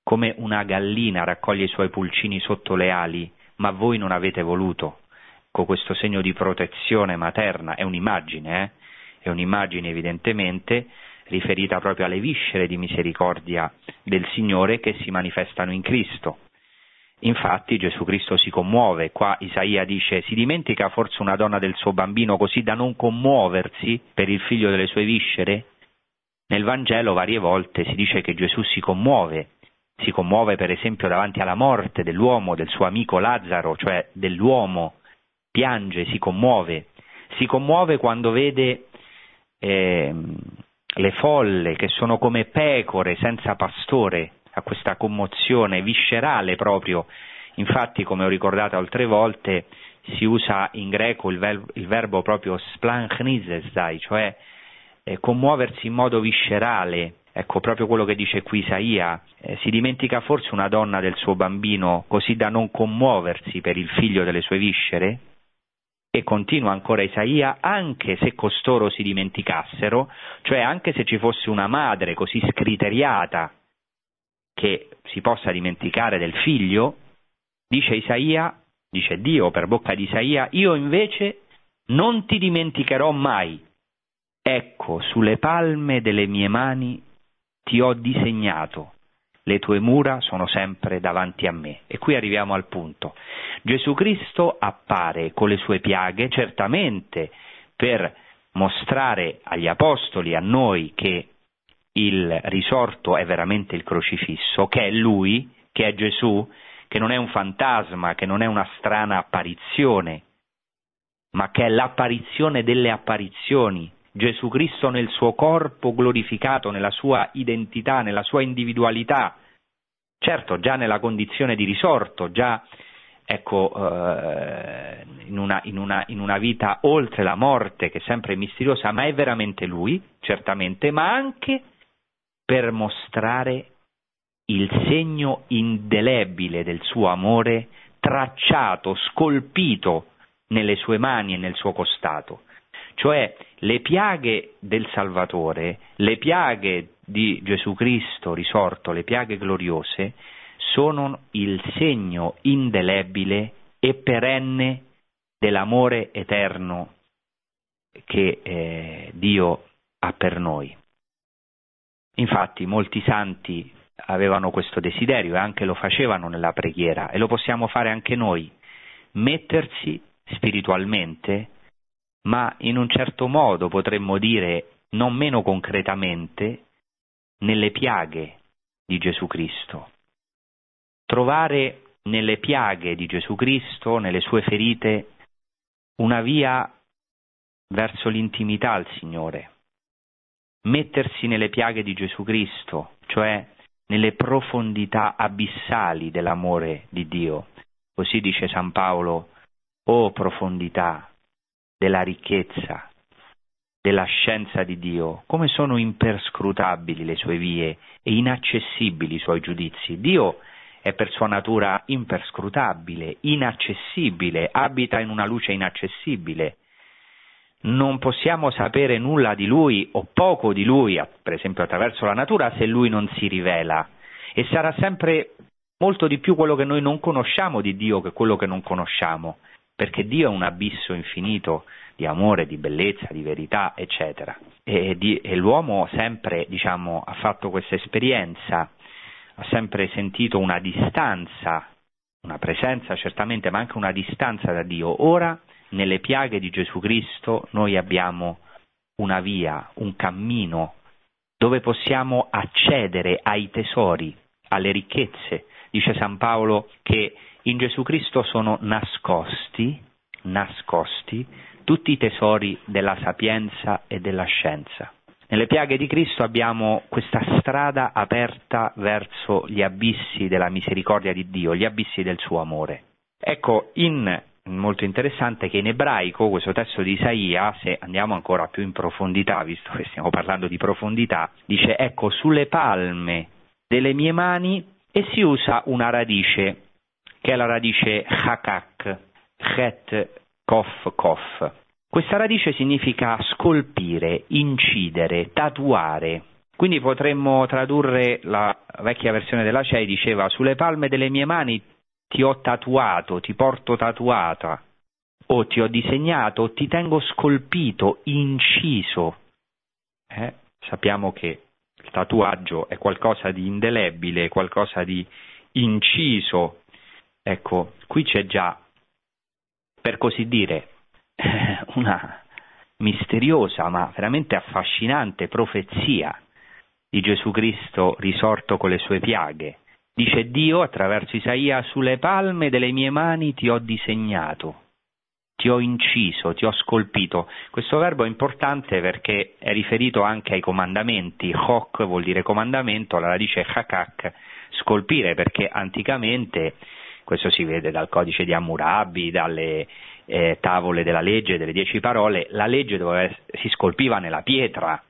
come una gallina raccoglie i suoi pulcini sotto le ali, ma voi non avete voluto. Con questo segno di protezione materna, è un'immagine, eh? È un'immagine evidentemente riferita proprio alle viscere di misericordia del Signore che si manifestano in Cristo. Infatti Gesù Cristo si commuove, qua Isaia dice: si dimentica forse una donna del suo bambino così da non commuoversi per il figlio delle sue viscere? Nel Vangelo varie volte si dice che Gesù si commuove, si commuove per esempio davanti alla morte dell'uomo, del suo amico Lazzaro, cioè dell'uomo, piange, si commuove, si commuove quando vede eh, le folle che sono come pecore senza pastore, a questa commozione viscerale proprio. Infatti, come ho ricordato altre volte, si usa in greco il, ver- il verbo proprio splanchnisesai, cioè eh, commuoversi in modo viscerale. Ecco, proprio quello che dice qui Isaia, eh, si dimentica forse una donna del suo bambino così da non commuoversi per il figlio delle sue viscere? E continua ancora Isaia, anche se costoro si dimenticassero, cioè anche se ci fosse una madre così scriteriata che si possa dimenticare del figlio, dice Isaia, dice Dio per bocca di Isaia, io invece non ti dimenticherò mai. Ecco, sulle palme delle mie mani ti ho disegnato, le tue mura sono sempre davanti a me. E qui arriviamo al punto. Gesù Cristo appare con le sue piaghe, certamente per mostrare agli apostoli, a noi, che il risorto è veramente il crocifisso, che è Lui, che è Gesù, che non è un fantasma, che non è una strana apparizione, ma che è l'apparizione delle apparizioni. Gesù Cristo nel suo corpo glorificato, nella sua identità, nella sua individualità, certo già nella condizione di risorto, già ecco, eh, in, una, in, una, in una vita oltre la morte che è sempre misteriosa, ma è veramente Lui, certamente, ma anche per mostrare il segno indelebile del suo amore tracciato, scolpito nelle sue mani e nel suo costato. Cioè le piaghe del Salvatore, le piaghe di Gesù Cristo risorto, le piaghe gloriose, sono il segno indelebile e perenne dell'amore eterno che eh, Dio ha per noi. Infatti molti santi avevano questo desiderio e anche lo facevano nella preghiera, e lo possiamo fare anche noi, mettersi spiritualmente, ma in un certo modo potremmo dire, non meno concretamente, nelle piaghe di Gesù Cristo. Trovare nelle piaghe di Gesù Cristo, nelle sue ferite, una via verso l'intimità al Signore. Mettersi nelle piaghe di Gesù Cristo, cioè nelle profondità abissali dell'amore di Dio. Così dice San Paolo, o profondità della ricchezza, della scienza di Dio, come sono imperscrutabili le sue vie e inaccessibili i suoi giudizi. Dio è per sua natura imperscrutabile, inaccessibile, abita in una luce inaccessibile. Non possiamo sapere nulla di Lui o poco di Lui, per esempio attraverso la natura, se Lui non si rivela, e sarà sempre molto di più quello che noi non conosciamo di Dio che quello che non conosciamo. Perché Dio è un abisso infinito di amore, di bellezza, di verità, eccetera. E, di, e l'uomo sempre, diciamo, ha fatto questa esperienza, ha sempre sentito una distanza, una presenza certamente, ma anche una distanza da Dio. Ora, nelle piaghe di Gesù Cristo, noi abbiamo una via, un cammino, dove possiamo accedere ai tesori, alle ricchezze. Dice San Paolo che in Gesù Cristo sono nascosti, nascosti tutti i tesori della sapienza e della scienza. Nelle piaghe di Cristo abbiamo questa strada aperta verso gli abissi della misericordia di Dio, gli abissi del suo amore. Ecco, in, molto interessante che in ebraico questo testo di Isaia, se andiamo ancora più in profondità, visto che stiamo parlando di profondità, dice ecco sulle palme delle mie mani, e si usa una radice che è la radice hakak, chet, kof, kof. Questa radice significa scolpire, incidere, tatuare. Quindi potremmo tradurre, la vecchia versione della C E I diceva, sulle palme delle mie mani ti ho tatuato, ti porto tatuata, o ti ho disegnato, o ti tengo scolpito, inciso. Eh? Sappiamo che il tatuaggio è qualcosa di indelebile, qualcosa di inciso. Ecco, qui c'è già, per così dire, una misteriosa ma veramente affascinante profezia di Gesù Cristo risorto con le sue piaghe. Dice Dio attraverso Isaia: sulle palme delle mie mani ti ho disegnato, ti ho inciso, ti ho scolpito. Questo verbo è importante perché è riferito anche ai comandamenti. Chok vuol dire comandamento, la radice chakak, scolpire, perché anticamente, questo si vede dal codice di Hammurabi, dalle eh, tavole della legge, delle dieci parole, la legge doveva essere, si scolpiva nella pietra,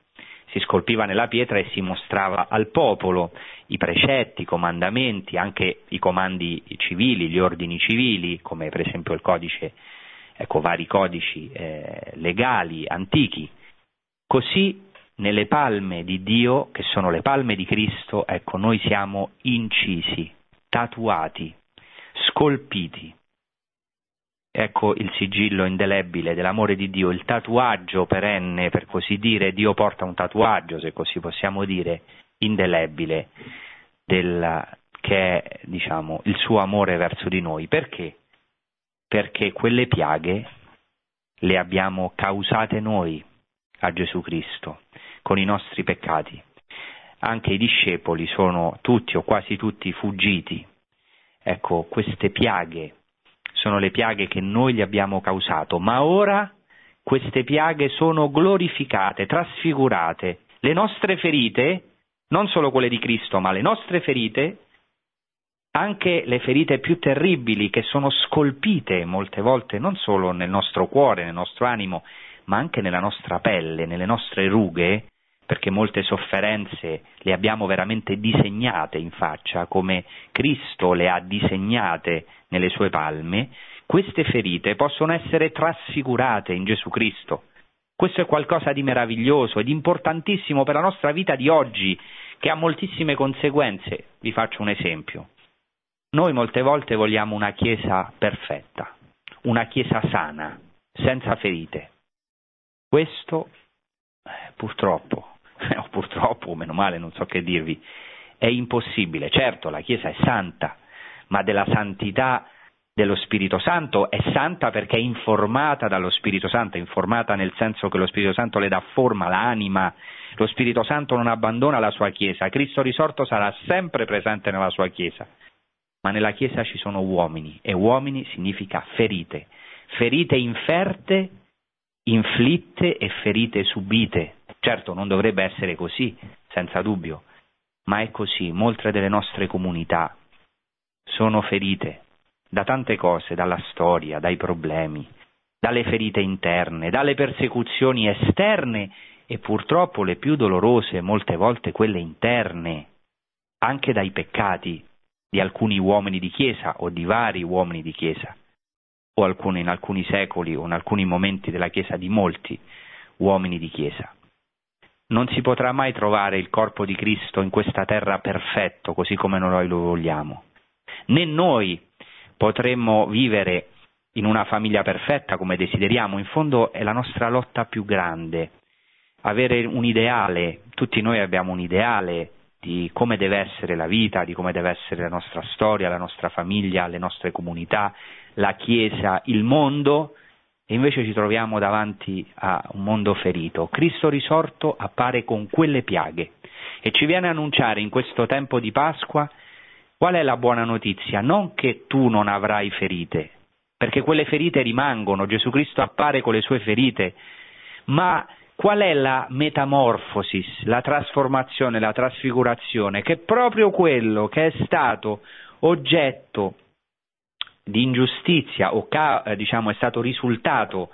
si scolpiva nella pietra e si mostrava al popolo i precetti, i comandamenti, anche i comandi civili, gli ordini civili, come per esempio il codice, ecco, vari codici eh, legali, antichi. Così nelle palme di Dio, che sono le palme di Cristo, ecco, noi siamo incisi, tatuati, scolpiti. Ecco il sigillo indelebile dell'amore di Dio, il tatuaggio perenne, per così dire. Dio porta un tatuaggio, se così possiamo dire, indelebile, della, che è, diciamo, il suo amore verso di noi. Perché? Perché quelle piaghe le abbiamo causate noi a Gesù Cristo, con i nostri peccati. Anche i discepoli sono tutti o quasi tutti fuggiti. Ecco, queste piaghe sono le piaghe che noi gli abbiamo causato, ma ora queste piaghe sono glorificate, trasfigurate. Le nostre ferite, non solo quelle di Cristo, ma le nostre ferite, anche le ferite più terribili, che sono scolpite molte volte non solo nel nostro cuore, nel nostro animo, ma anche nella nostra pelle, nelle nostre rughe, perché molte sofferenze le abbiamo veramente disegnate in faccia, come Cristo le ha disegnate nelle sue palme. Queste ferite possono essere trasfigurate in Gesù Cristo. Questo è qualcosa di meraviglioso ed importantissimo per la nostra vita di oggi, che ha moltissime conseguenze. Vi faccio un esempio. Noi molte volte vogliamo una Chiesa perfetta, una Chiesa sana, senza ferite. Questo, purtroppo, o purtroppo, meno male, non so che dirvi, è impossibile. Certo, la Chiesa è santa, ma della santità dello Spirito Santo, è santa perché è informata dallo Spirito Santo, è informata nel senso che lo Spirito Santo le dà forma, l'anima. Lo Spirito Santo non abbandona la sua Chiesa, Cristo risorto sarà sempre presente nella sua Chiesa, ma nella Chiesa ci sono uomini, e uomini significa ferite, ferite inferte, inflitte e ferite subite. Certo, non dovrebbe essere così, senza dubbio, ma è così. Molte delle nostre comunità sono ferite da tante cose, dalla storia, dai problemi, dalle ferite interne, dalle persecuzioni esterne e purtroppo le più dolorose, molte volte quelle interne, anche dai peccati di alcuni uomini di Chiesa o di vari uomini di Chiesa, o alcune, in alcuni secoli o in alcuni momenti della Chiesa di molti uomini di Chiesa. Non si potrà mai trovare il corpo di Cristo in questa terra perfetto, così come noi lo vogliamo. Né noi potremmo vivere in una famiglia perfetta come desideriamo. In fondo è la nostra lotta più grande, avere un ideale. Tutti noi abbiamo un ideale di come deve essere la vita, di come deve essere la nostra storia, la nostra famiglia, le nostre comunità, la Chiesa, il mondo, e invece ci troviamo davanti a un mondo ferito. Cristo risorto appare con quelle piaghe e ci viene a annunciare in questo tempo di Pasqua qual è la buona notizia? Non che tu non avrai ferite, perché quelle ferite rimangono, Gesù Cristo appare con le sue ferite, ma qual è la metamorfosis, la trasformazione, la trasfigurazione? Che proprio quello che è stato oggetto di ingiustizia o diciamo è stato risultato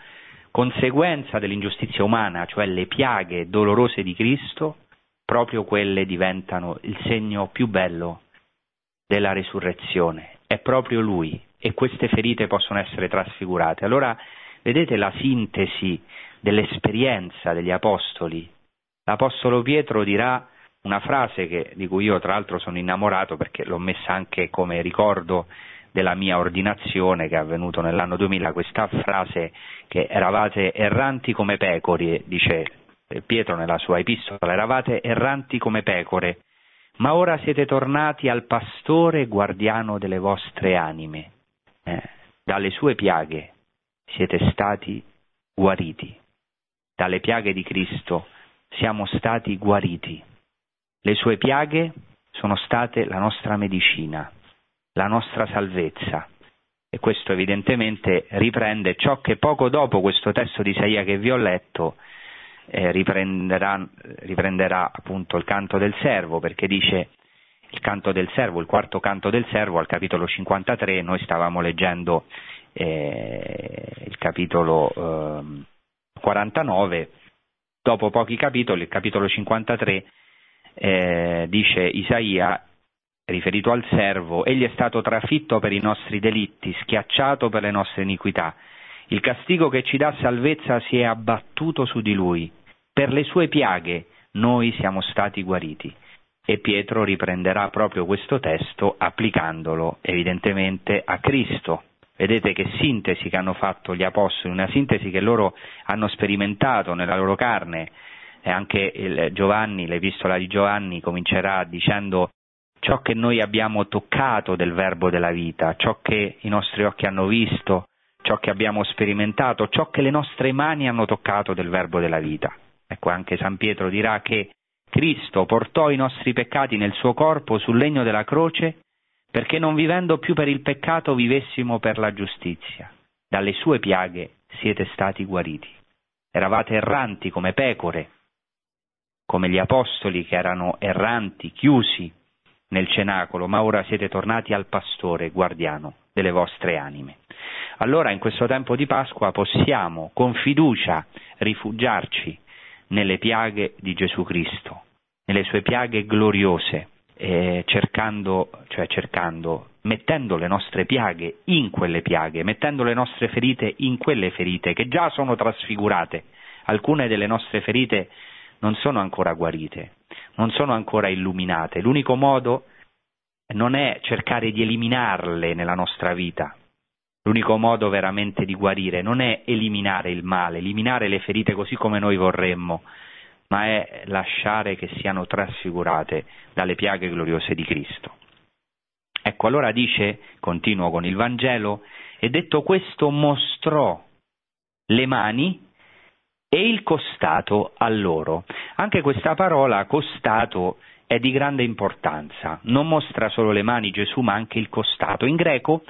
conseguenza dell'ingiustizia umana, cioè le piaghe dolorose di Cristo, proprio quelle diventano il segno più bello della resurrezione. È proprio Lui, e queste ferite possono essere trasfigurate. Allora vedete la sintesi dell'esperienza degli Apostoli. L'Apostolo Pietro dirà una frase che, di cui io tra l'altro sono innamorato perché l'ho messa anche come ricordo della mia ordinazione, che è avvenuto nell'anno duemila, questa frase che eravate erranti come pecore, dice Pietro nella sua epistola, eravate erranti come pecore, ma ora siete tornati al pastore guardiano delle vostre anime, eh, dalle sue piaghe siete stati guariti, dalle piaghe di Cristo siamo stati guariti, le sue piaghe sono state la nostra medicina, la nostra salvezza. E questo evidentemente riprende ciò che poco dopo questo testo di Isaia che vi ho letto eh, riprenderà, riprenderà appunto il canto del servo, perché dice il canto del servo, il quarto canto del servo al capitolo cinquantatré, noi stavamo leggendo eh, il capitolo eh, quarantanove, dopo pochi capitoli, il capitolo cinquantatré eh, dice Isaia, riferito al servo, egli è stato trafitto per i nostri delitti, schiacciato per le nostre iniquità. Il castigo che ci dà salvezza si è abbattuto su di lui. Per le sue piaghe noi siamo stati guariti. E Pietro riprenderà proprio questo testo applicandolo evidentemente a Cristo. Vedete che sintesi che hanno fatto gli apostoli, una sintesi che loro hanno sperimentato nella loro carne. E anche il Giovanni, l'epistola di Giovanni comincerà dicendo ciò che noi abbiamo toccato del verbo della vita, ciò che i nostri occhi hanno visto, ciò che abbiamo sperimentato, ciò che le nostre mani hanno toccato del verbo della vita. Ecco, anche San Pietro dirà che Cristo portò i nostri peccati nel suo corpo sul legno della croce perché non vivendo più per il peccato vivessimo per la giustizia. Dalle sue piaghe siete stati guariti. Eravate erranti come pecore, come gli apostoli che erano erranti, chiusi nel cenacolo, ma ora siete tornati al pastore guardiano delle vostre anime. Allora in questo tempo di Pasqua possiamo con fiducia rifugiarci nelle piaghe di Gesù Cristo, nelle sue piaghe gloriose, eh, cercando, cioè cercando, mettendo le nostre piaghe in quelle piaghe, mettendo le nostre ferite in quelle ferite che già sono trasfigurate. Alcune delle nostre ferite non sono ancora guarite, non sono ancora illuminate. L'unico modo non è cercare di eliminarle nella nostra vita. L'unico modo veramente di guarire non è eliminare il male, eliminare le ferite così come noi vorremmo, ma è lasciare che siano trasfigurate dalle piaghe gloriose di Cristo. Ecco, allora dice, continuo con il Vangelo, e detto questo mostrò le mani e il costato a loro. Anche questa parola costato è di grande importanza, non mostra solo le mani Gesù ma anche il costato. In greco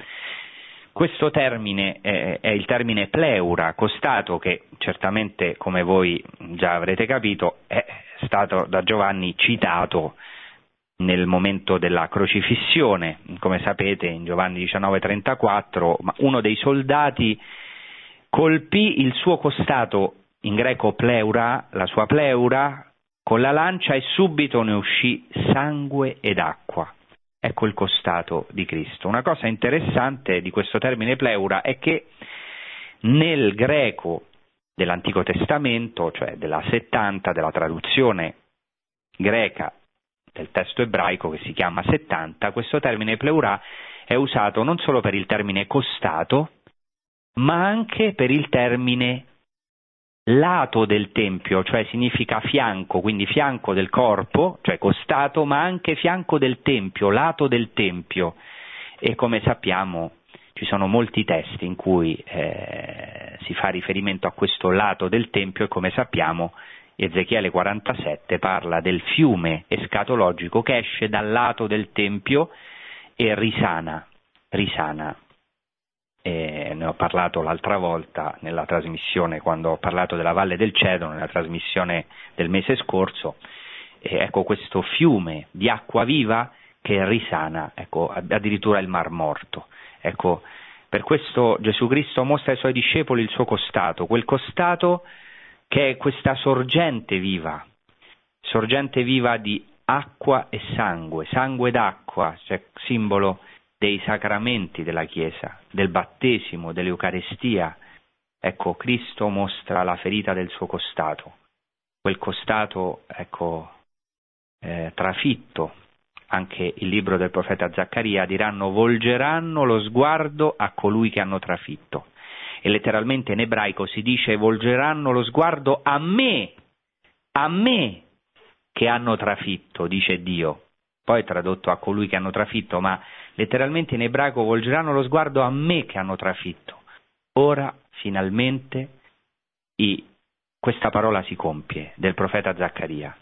questo termine è, è il termine pleura, costato, che certamente come voi già avrete capito è stato da Giovanni citato nel momento della crocifissione, come sapete in Giovanni diciannove trentaquattro uno dei soldati colpì il suo costato, in greco pleura, la sua pleura, con la lancia e subito ne uscì sangue ed acqua. Ecco il costato di Cristo. Una cosa interessante di questo termine pleura è che nel greco dell'Antico Testamento, cioè della settanta, della traduzione greca del testo ebraico che si chiama settanta, questo termine pleura è usato non solo per il termine costato, ma anche per il termine lato del tempio, cioè significa fianco, quindi fianco del corpo, cioè costato, ma anche fianco del tempio, lato del tempio. E come sappiamo ci sono molti testi in cui eh, si fa riferimento a questo lato del tempio e come sappiamo Ezechiele quarantasette parla del fiume escatologico che esce dal lato del tempio e risana, risana. Eh, ne ho parlato l'altra volta nella trasmissione, quando ho parlato della Valle del Cedro, nella trasmissione del mese scorso, eh, ecco questo fiume di acqua viva che risana, ecco, addirittura il Mar Morto. Ecco, per questo Gesù Cristo mostra ai suoi discepoli il suo costato, quel costato che è questa sorgente viva, sorgente viva di acqua e sangue, sangue d'acqua, cioè simbolo dei sacramenti della Chiesa, del battesimo, dell'Eucarestia. Ecco, Cristo mostra la ferita del suo costato, quel costato, ecco, eh, trafitto, anche il libro del profeta Zaccaria, diranno: volgeranno lo sguardo a colui che hanno trafitto. E letteralmente in ebraico si dice: volgeranno lo sguardo a me, a me che hanno trafitto, dice Dio. Poi è tradotto a colui che hanno trafitto, ma letteralmente in ebraico volgeranno lo sguardo a me che hanno trafitto. Ora finalmente i, questa parola si compie del profeta Zaccaria.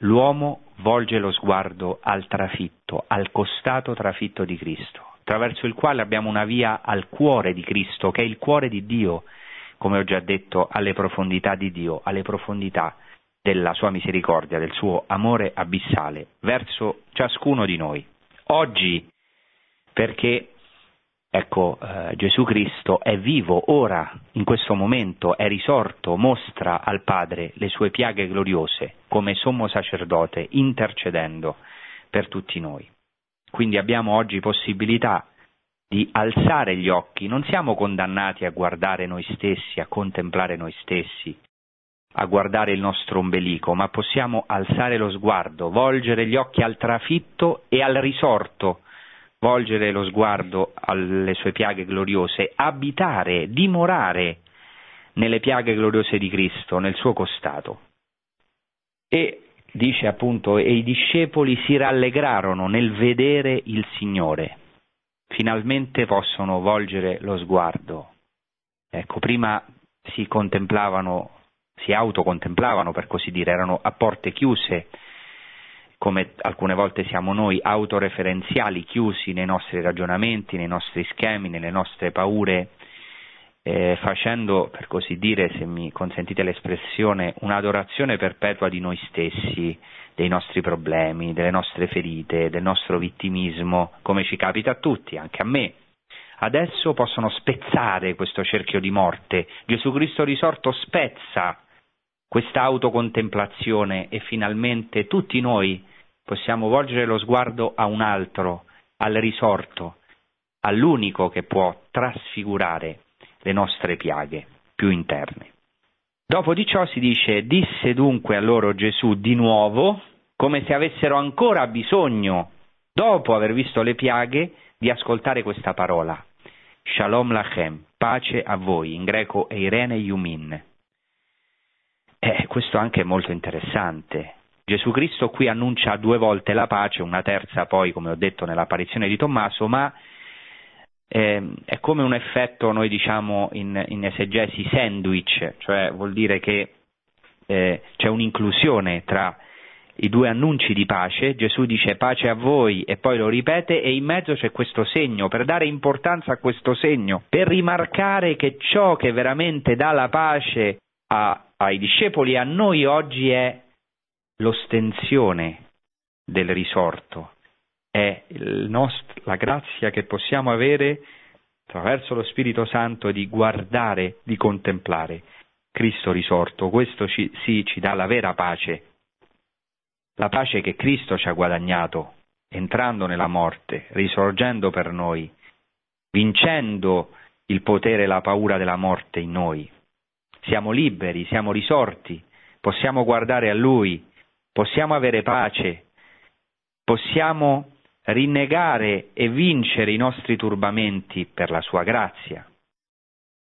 L'uomo volge lo sguardo al trafitto, al costato trafitto di Cristo, attraverso il quale abbiamo una via al cuore di Cristo, che è il cuore di Dio, come ho già detto, alle profondità di Dio, alle profondità della sua misericordia, del suo amore abissale, verso ciascuno di noi. Oggi, perché ecco, eh, Gesù Cristo è vivo ora, in questo momento, è risorto, mostra al Padre le sue piaghe gloriose, come sommo sacerdote, intercedendo per tutti noi. Quindi abbiamo oggi possibilità di alzare gli occhi, non siamo condannati a guardare noi stessi, a contemplare noi stessi, a guardare il nostro ombelico, ma possiamo alzare lo sguardo, volgere gli occhi al trafitto e al risorto, volgere lo sguardo alle sue piaghe gloriose, abitare, dimorare nelle piaghe gloriose di Cristo, nel suo costato. E dice appunto: e i discepoli si rallegrarono nel vedere il Signore. Finalmente possono volgere lo sguardo. Ecco, prima si contemplavano, si autocontemplavano, per così dire, erano a porte chiuse, come alcune volte siamo noi, autoreferenziali, chiusi nei nostri ragionamenti, nei nostri schemi, nelle nostre paure, eh, facendo, per così dire, se mi consentite l'espressione, un'adorazione perpetua di noi stessi, dei nostri problemi, delle nostre ferite, del nostro vittimismo, come ci capita a tutti, anche a me. Adesso possono spezzare questo cerchio di morte. Gesù Cristo risorto spezza questa autocontemplazione e finalmente tutti noi possiamo volgere lo sguardo a un altro, al risorto, all'unico che può trasfigurare le nostre piaghe più interne. Dopo di ciò si dice: disse dunque a loro Gesù di nuovo, come se avessero ancora bisogno, dopo aver visto le piaghe, di ascoltare questa parola: Shalom lachem, pace a voi, in greco eirene yumin. Eh, questo anche è molto interessante. Gesù Cristo qui annuncia due volte la pace, una terza poi, come ho detto, nell'apparizione di Tommaso, ma eh, è come un effetto, noi diciamo in, in esegesi, sandwich, cioè vuol dire che eh, c'è un'inclusione tra i due annunci di pace. Gesù dice pace a voi e poi lo ripete, e in mezzo c'è questo segno, per dare importanza a questo segno, per rimarcare che ciò che veramente dà la pace a ai discepoli e a noi oggi è l'ostensione del risorto, è il nost- la grazia che possiamo avere attraverso lo Spirito Santo di guardare, di contemplare Cristo risorto. Questo ci, sì, ci dà la vera pace, la pace che Cristo ci ha guadagnato entrando nella morte, risorgendo per noi, vincendo il potere e la paura della morte in noi. Siamo liberi, siamo risorti, possiamo guardare a Lui, possiamo avere pace, possiamo rinnegare e vincere i nostri turbamenti per la Sua grazia.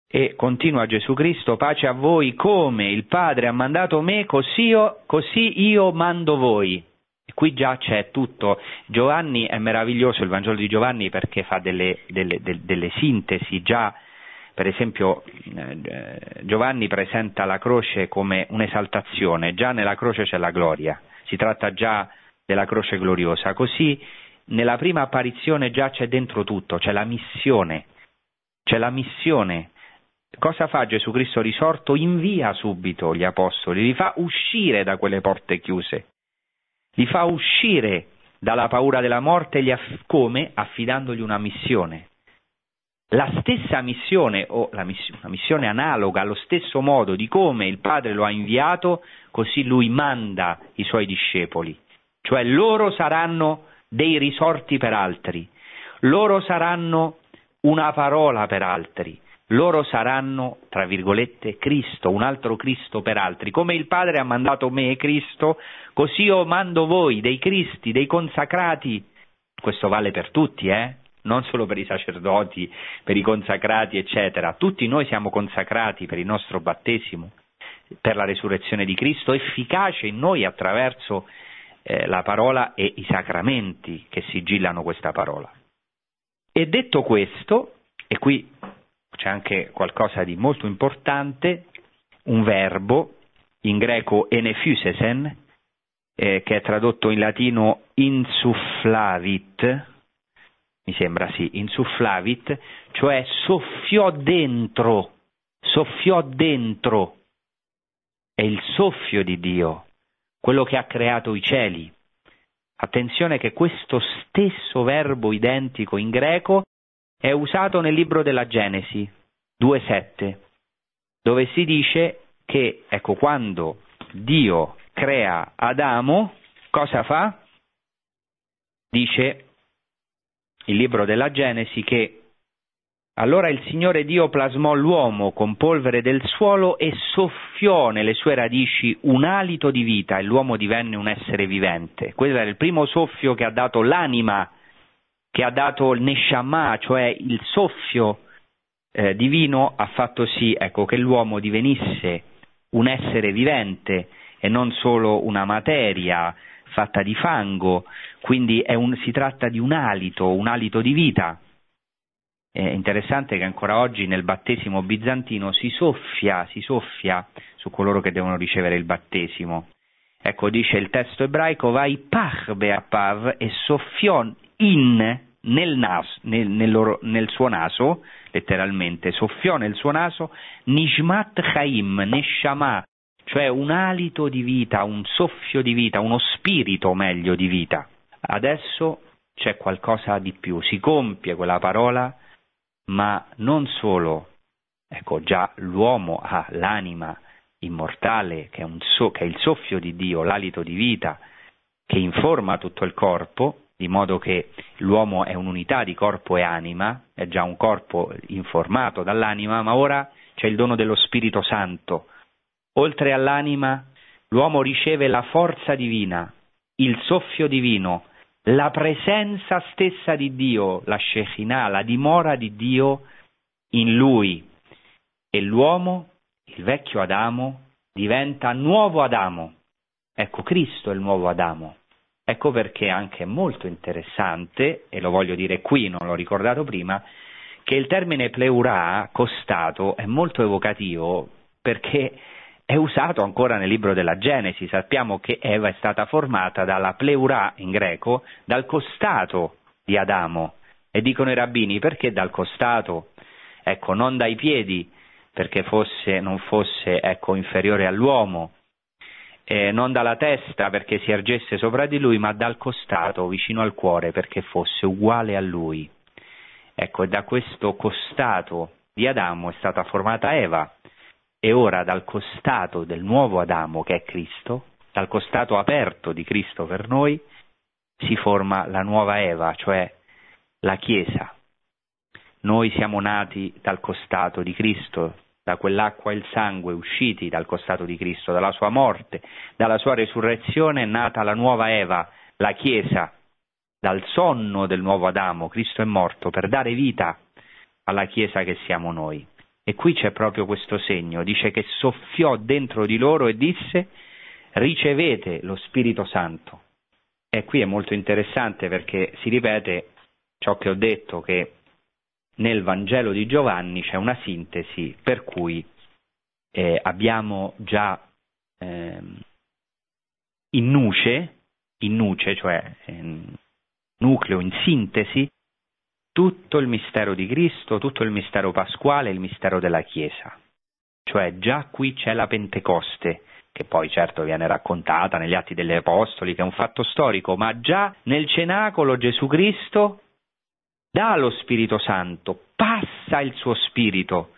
E continua Gesù Cristo: pace a voi, come il Padre ha mandato me, così io, così io mando voi. E qui già c'è tutto. Giovanni è meraviglioso, il Vangelo di Giovanni, perché fa delle, delle, delle, delle sintesi già. Per esempio Giovanni presenta la croce come un'esaltazione, già nella croce c'è la gloria, si tratta già della croce gloriosa, così nella prima apparizione già c'è dentro tutto, c'è la missione, c'è la missione. Cosa fa Gesù Cristo risorto? Invia subito gli apostoli, li fa uscire da quelle porte chiuse, li fa uscire dalla paura della morte, gli aff- come? Affidandogli una missione. La stessa missione, o la miss- una missione analoga, allo stesso modo di come il Padre lo ha inviato, così Lui manda i Suoi discepoli. Cioè loro saranno dei risorti per altri, loro saranno una parola per altri, loro saranno, tra virgolette, Cristo, un altro Cristo per altri. Come il Padre ha mandato me, Cristo, così io mando voi, dei Cristi, dei consacrati. Questo vale per tutti, eh? Non solo per i sacerdoti, per i consacrati, eccetera. Tutti noi siamo consacrati per il nostro battesimo, per la resurrezione di Cristo, efficace in noi attraverso eh, la parola e i sacramenti che sigillano questa parola. E detto questo, e qui c'è anche qualcosa di molto importante, un verbo, in greco enefusesen, eh, che è tradotto in latino insufflavit, mi sembra sì, insufflavit, cioè soffiò dentro, soffiò dentro, è il soffio di Dio, quello che ha creato i cieli. Attenzione che questo stesso verbo identico in greco è usato nel libro della Genesi due sette, dove si dice che, ecco, quando Dio crea Adamo, cosa fa? Dice il libro della Genesi che allora il Signore Dio plasmò l'uomo con polvere del suolo e soffiò nelle sue radici un alito di vita e l'uomo divenne un essere vivente. Questo era il primo soffio che ha dato l'anima, che ha dato il neshamah, cioè il soffio eh, divino ha fatto sì, ecco, che l'uomo divenisse un essere vivente e non solo una materia fatta di fango, quindi è un, si tratta di un alito, un alito di vita. È interessante che ancora oggi nel battesimo bizantino si soffia, si soffia su coloro che devono ricevere il battesimo. Ecco, dice il testo ebraico, vai pach beapav, e soffiò in nel, nas, nel, nel, loro, nel suo naso, letteralmente, soffiò nel suo naso, nishmat chaim, neshama, cioè un alito di vita, un soffio di vita, uno spirito meglio di vita. Adesso c'è qualcosa di più, si compie quella parola, ma non solo, ecco, già l'uomo ha l'anima immortale, che è, un so, che è il soffio di Dio, l'alito di vita, che informa tutto il corpo, di modo che l'uomo è un'unità di corpo e anima, è già un corpo informato dall'anima, ma ora c'è il dono dello Spirito Santo. Oltre all'anima, l'uomo riceve la forza divina, il soffio divino, la presenza stessa di Dio, la Shekhinah, la dimora di Dio in lui. E l'uomo, il vecchio Adamo, diventa nuovo Adamo. Ecco, Cristo è il nuovo Adamo. Ecco perché anche è molto interessante, e lo voglio dire qui, non l'ho ricordato prima, che il termine pleura, costato, è molto evocativo perché è usato ancora nel libro della Genesi. Sappiamo che Eva è stata formata dalla pleura in greco, dal costato di Adamo. E dicono i rabbini, perché dal costato? Ecco, non dai piedi, perché fosse, non fosse ecco, inferiore all'uomo, eh, non dalla testa perché si ergesse sopra di lui, ma dal costato, vicino al cuore, perché fosse uguale a lui. Ecco, e da questo costato di Adamo è stata formata Eva. E ora dal costato del nuovo Adamo, che è Cristo, dal costato aperto di Cristo per noi, si forma la nuova Eva, cioè la Chiesa. Noi siamo nati dal costato di Cristo, da quell'acqua e il sangue, usciti dal costato di Cristo, dalla sua morte, dalla sua resurrezione è nata la nuova Eva, la Chiesa, dal sonno del nuovo Adamo. Cristo è morto per dare vita alla Chiesa che siamo noi. E qui c'è proprio questo segno, dice che soffiò dentro di loro e disse ricevete lo Spirito Santo. E qui è molto interessante perché si ripete ciò che ho detto, che nel Vangelo di Giovanni c'è una sintesi per cui eh, abbiamo già eh, in nuce, in nuce, cioè in nucleo, in sintesi, tutto il mistero di Cristo, tutto il mistero pasquale, il mistero della Chiesa. Cioè già qui c'è la Pentecoste, che poi certo viene raccontata negli Atti degli Apostoli, che è un fatto storico, ma già nel Cenacolo Gesù Cristo dà lo Spirito Santo, passa il suo Spirito.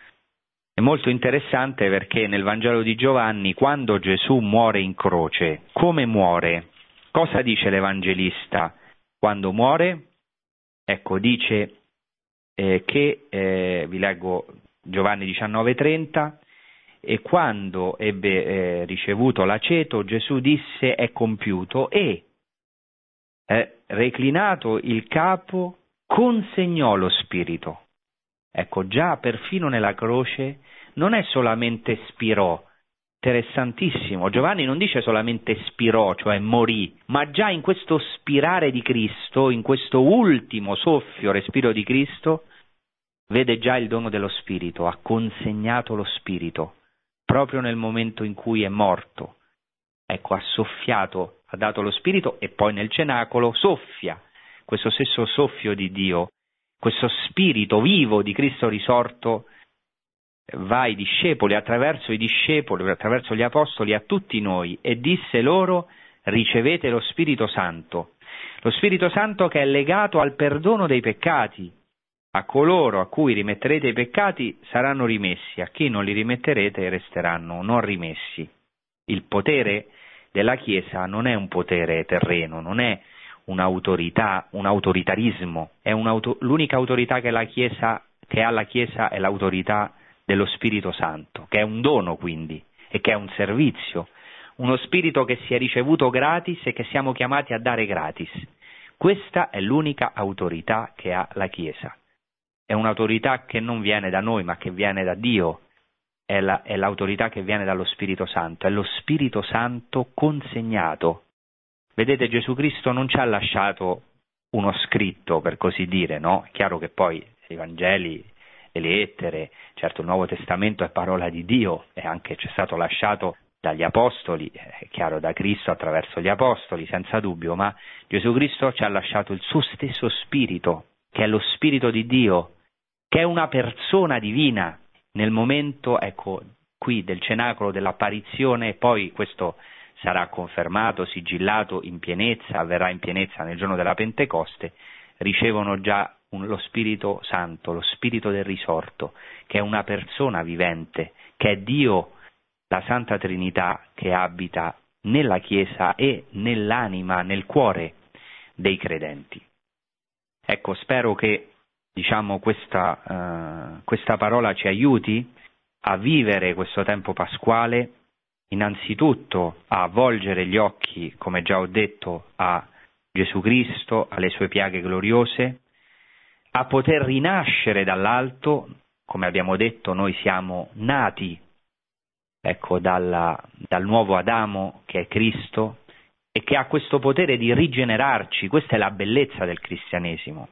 È molto interessante perché nel Vangelo di Giovanni, quando Gesù muore in croce, come muore? Cosa dice l'Evangelista quando muore? Ecco, dice eh, che, eh, vi leggo Giovanni diciannove trenta, e quando ebbe eh, ricevuto l'aceto, Gesù disse: è compiuto, e eh, reclinato il capo consegnò lo spirito. Ecco, già perfino nella croce non è solamente spirò, interessantissimo, Giovanni non dice solamente spirò, cioè morì, ma già in questo spirare di Cristo, in questo ultimo soffio, respiro di Cristo, vede già il dono dello spirito, ha consegnato lo spirito, proprio nel momento in cui è morto. Ecco, ha soffiato, ha dato lo spirito, e poi nel cenacolo soffia, questo stesso soffio di Dio, questo spirito vivo di Cristo risorto va ai discepoli, attraverso i discepoli, attraverso gli apostoli, a tutti noi, e disse loro: ricevete lo Spirito Santo, lo Spirito Santo che è legato al perdono dei peccati. A coloro a cui rimetterete i peccati saranno rimessi, a chi non li rimetterete resteranno non rimessi. Il potere della Chiesa non è un potere terreno, non è un'autorità, un autoritarismo, è un'auto- l'unica autorità che, la Chiesa, che ha la Chiesa è l'autorità dello Spirito Santo, che è un dono quindi, e che è un servizio, uno Spirito che si è ricevuto gratis e che siamo chiamati a dare gratis. Questa è l'unica autorità che ha la Chiesa. È un'autorità che non viene da noi, ma che viene da Dio, è, la, è l'autorità che viene dallo Spirito Santo, è lo Spirito Santo consegnato. Vedete, Gesù Cristo non ci ha lasciato uno scritto, per così dire, no? È chiaro che poi i Vangeli, le lettere, certo il Nuovo Testamento è parola di Dio, e anche ci è stato lasciato dagli Apostoli, è chiaro, da Cristo attraverso gli Apostoli, senza dubbio, ma Gesù Cristo ci ha lasciato il suo stesso Spirito, che è lo Spirito di Dio, che è una persona divina. Nel momento, ecco, qui del cenacolo, dell'apparizione, poi questo sarà confermato, sigillato in pienezza, avverrà in pienezza nel giorno della Pentecoste, ricevono già un, lo Spirito Santo, lo Spirito del risorto, che è una persona vivente, che è Dio, la Santa Trinità, che abita nella Chiesa e nell'anima, nel cuore dei credenti. Ecco, spero che, diciamo, questa, eh, questa parola ci aiuti a vivere questo tempo pasquale, innanzitutto a volgere gli occhi, come già ho detto, a Gesù Cristo, alle sue piaghe gloriose, a poter rinascere dall'alto, come abbiamo detto, noi siamo nati, ecco, dalla, dal nuovo Adamo che è Cristo, e che ha questo potere di rigenerarci. Questa è la bellezza del cristianesimo.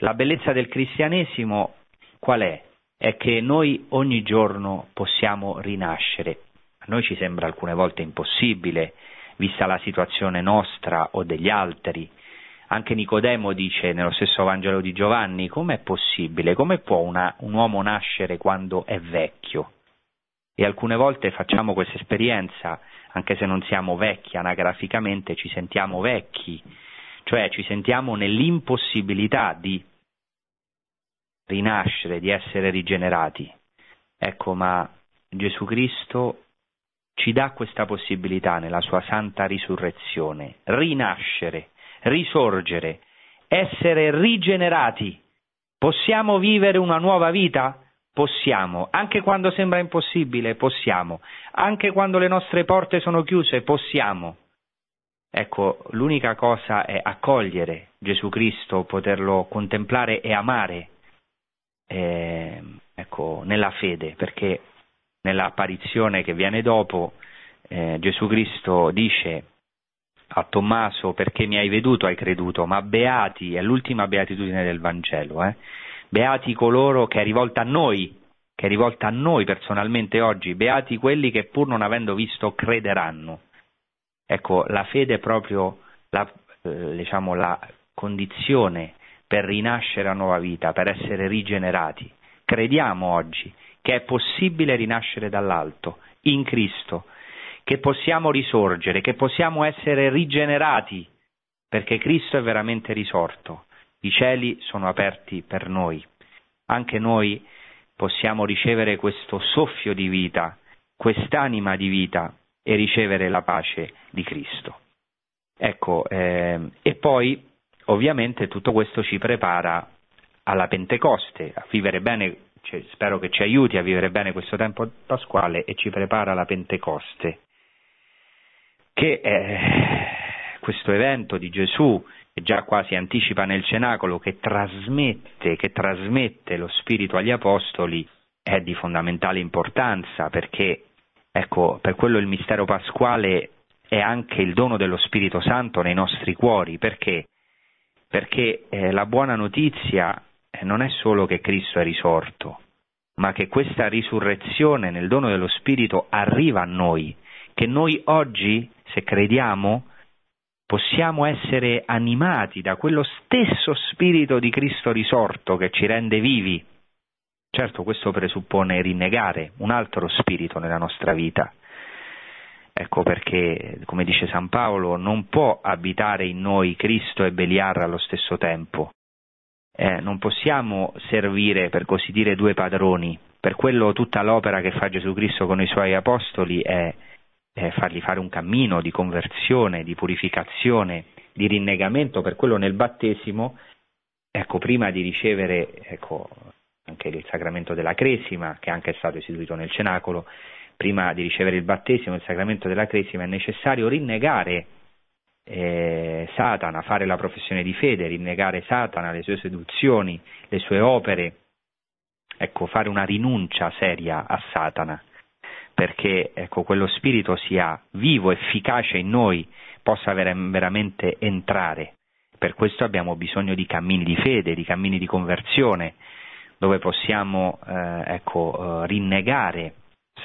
La bellezza del cristianesimo qual è? È che noi ogni giorno possiamo rinascere. A noi ci sembra alcune volte impossibile, vista la situazione nostra o degli altri. Anche Nicodemo dice nello stesso Vangelo di Giovanni: com'è possibile, come può una, un uomo nascere quando è vecchio? E alcune volte facciamo questa esperienza, anche se non siamo vecchi anagraficamente, ci sentiamo vecchi, cioè ci sentiamo nell'impossibilità di rinascere, di essere rigenerati. Ecco, ma Gesù Cristo ci dà questa possibilità nella sua santa risurrezione: rinascere, risorgere, essere rigenerati. Possiamo vivere una nuova vita? Possiamo, anche quando sembra impossibile, possiamo, anche quando le nostre porte sono chiuse, possiamo. Ecco, l'unica cosa è accogliere Gesù Cristo, poterlo contemplare e amare, eh, ecco, nella fede, perché nell'apparizione che viene dopo, eh, Gesù Cristo dice a Tommaso: perché mi hai veduto, hai creduto, ma beati, è l'ultima beatitudine del Vangelo, eh. Beati coloro che è rivolta a noi, che è rivolta a noi personalmente oggi, beati quelli che pur non avendo visto crederanno. Ecco, la fede è proprio la, eh, diciamo, la condizione per rinascere a nuova vita, per essere rigenerati. Crediamo oggi che è possibile rinascere dall'alto, in Cristo, che possiamo risorgere, che possiamo essere rigenerati, perché Cristo è veramente risorto. I cieli sono aperti per noi, anche noi possiamo ricevere questo soffio di vita, quest'anima di vita, e ricevere la pace di Cristo. Ecco, eh, e poi ovviamente tutto questo ci prepara alla Pentecoste, a vivere bene cioè, spero che ci aiuti a vivere bene questo tempo pasquale e ci prepara la Pentecoste, che è questo evento di Gesù che già qua si anticipa nel Cenacolo, che trasmette, che trasmette lo Spirito agli Apostoli, è di fondamentale importanza, perché ecco, per quello il mistero pasquale è anche il dono dello Spirito Santo nei nostri cuori. Perché? Perché eh, la buona notizia non è solo che Cristo è risorto, ma che questa risurrezione nel dono dello Spirito arriva a noi, che noi oggi, se crediamo, possiamo essere animati da quello stesso Spirito di Cristo risorto che ci rende vivi. Certo, questo presuppone rinnegare un altro spirito nella nostra vita. Ecco perché, come dice San Paolo, non può abitare in noi Cristo e Beliar allo stesso tempo. Eh, non possiamo servire, per così dire, due padroni. Per quello tutta l'opera che fa Gesù Cristo con i suoi apostoli è Eh, fargli fare un cammino di conversione, di purificazione, di rinnegamento. Per quello nel battesimo, ecco, prima di ricevere ecco, anche il sacramento della Cresima, che anche è stato istituito nel Cenacolo, prima di ricevere il battesimo, il sacramento della Cresima, è necessario rinnegare eh, Satana, fare la professione di fede, rinnegare Satana, le sue seduzioni, le sue opere, ecco, fare una rinuncia seria a Satana, perché ecco, quello spirito sia vivo, efficace in noi, possa ver- veramente entrare. Per questo abbiamo bisogno di cammini di fede, di cammini di conversione, dove possiamo eh, ecco, eh, rinnegare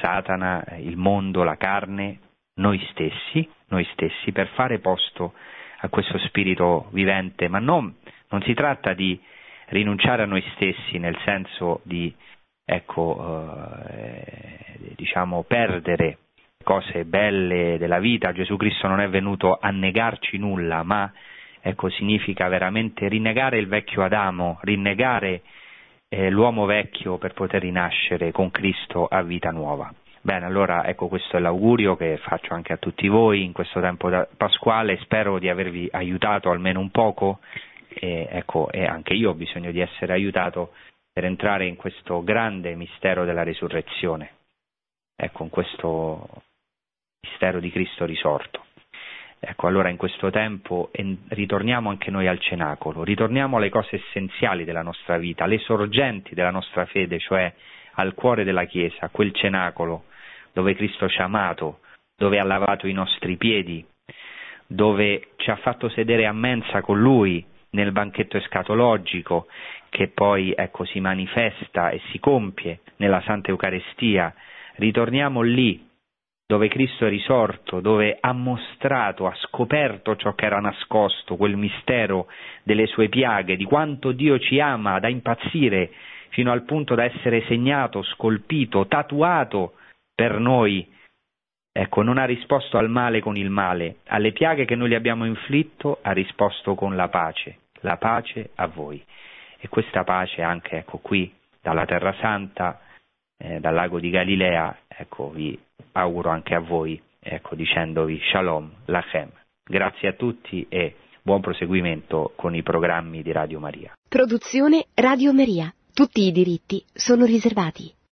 Satana, il mondo, la carne, noi stessi, noi stessi, per fare posto a questo spirito vivente. Ma non, non si tratta di rinunciare a noi stessi nel senso di ecco, eh, diciamo perdere cose belle della vita. Gesù Cristo non è venuto a negarci nulla, ma ecco, significa veramente rinnegare il vecchio Adamo, rinnegare eh, l'uomo vecchio per poter rinascere con Cristo a vita nuova. Bene, allora ecco, questo è l'augurio che faccio anche a tutti voi in questo tempo pasquale, spero di avervi aiutato almeno un poco e, ecco, e anche io ho bisogno di essere aiutato per entrare in questo grande mistero della risurrezione, ecco, in questo mistero di Cristo risorto. Ecco, allora in questo tempo ritorniamo anche noi al Cenacolo, ritorniamo alle cose essenziali della nostra vita, alle sorgenti della nostra fede, cioè al cuore della Chiesa, quel Cenacolo dove Cristo ci ha amato, dove ha lavato i nostri piedi, dove ci ha fatto sedere a mensa con Lui, nel banchetto escatologico, che poi ecco, si manifesta e si compie nella Santa Eucaristia. Ritorniamo lì dove Cristo è risorto, dove ha mostrato, ha scoperto ciò che era nascosto, quel mistero delle sue piaghe, di quanto Dio ci ama da impazzire, fino al punto da essere segnato, scolpito, tatuato per noi. Ecco, non ha risposto al male con il male, alle piaghe che noi gli abbiamo inflitto ha risposto con la pace. La pace a voi. E questa pace anche ecco qui dalla Terra Santa, eh, dal lago di Galilea, ecco vi auguro anche a voi, ecco dicendovi Shalom Lachem. Grazie a tutti e buon proseguimento con i programmi di Radio Maria. Produzione Radio Maria. Tutti i diritti sono riservati.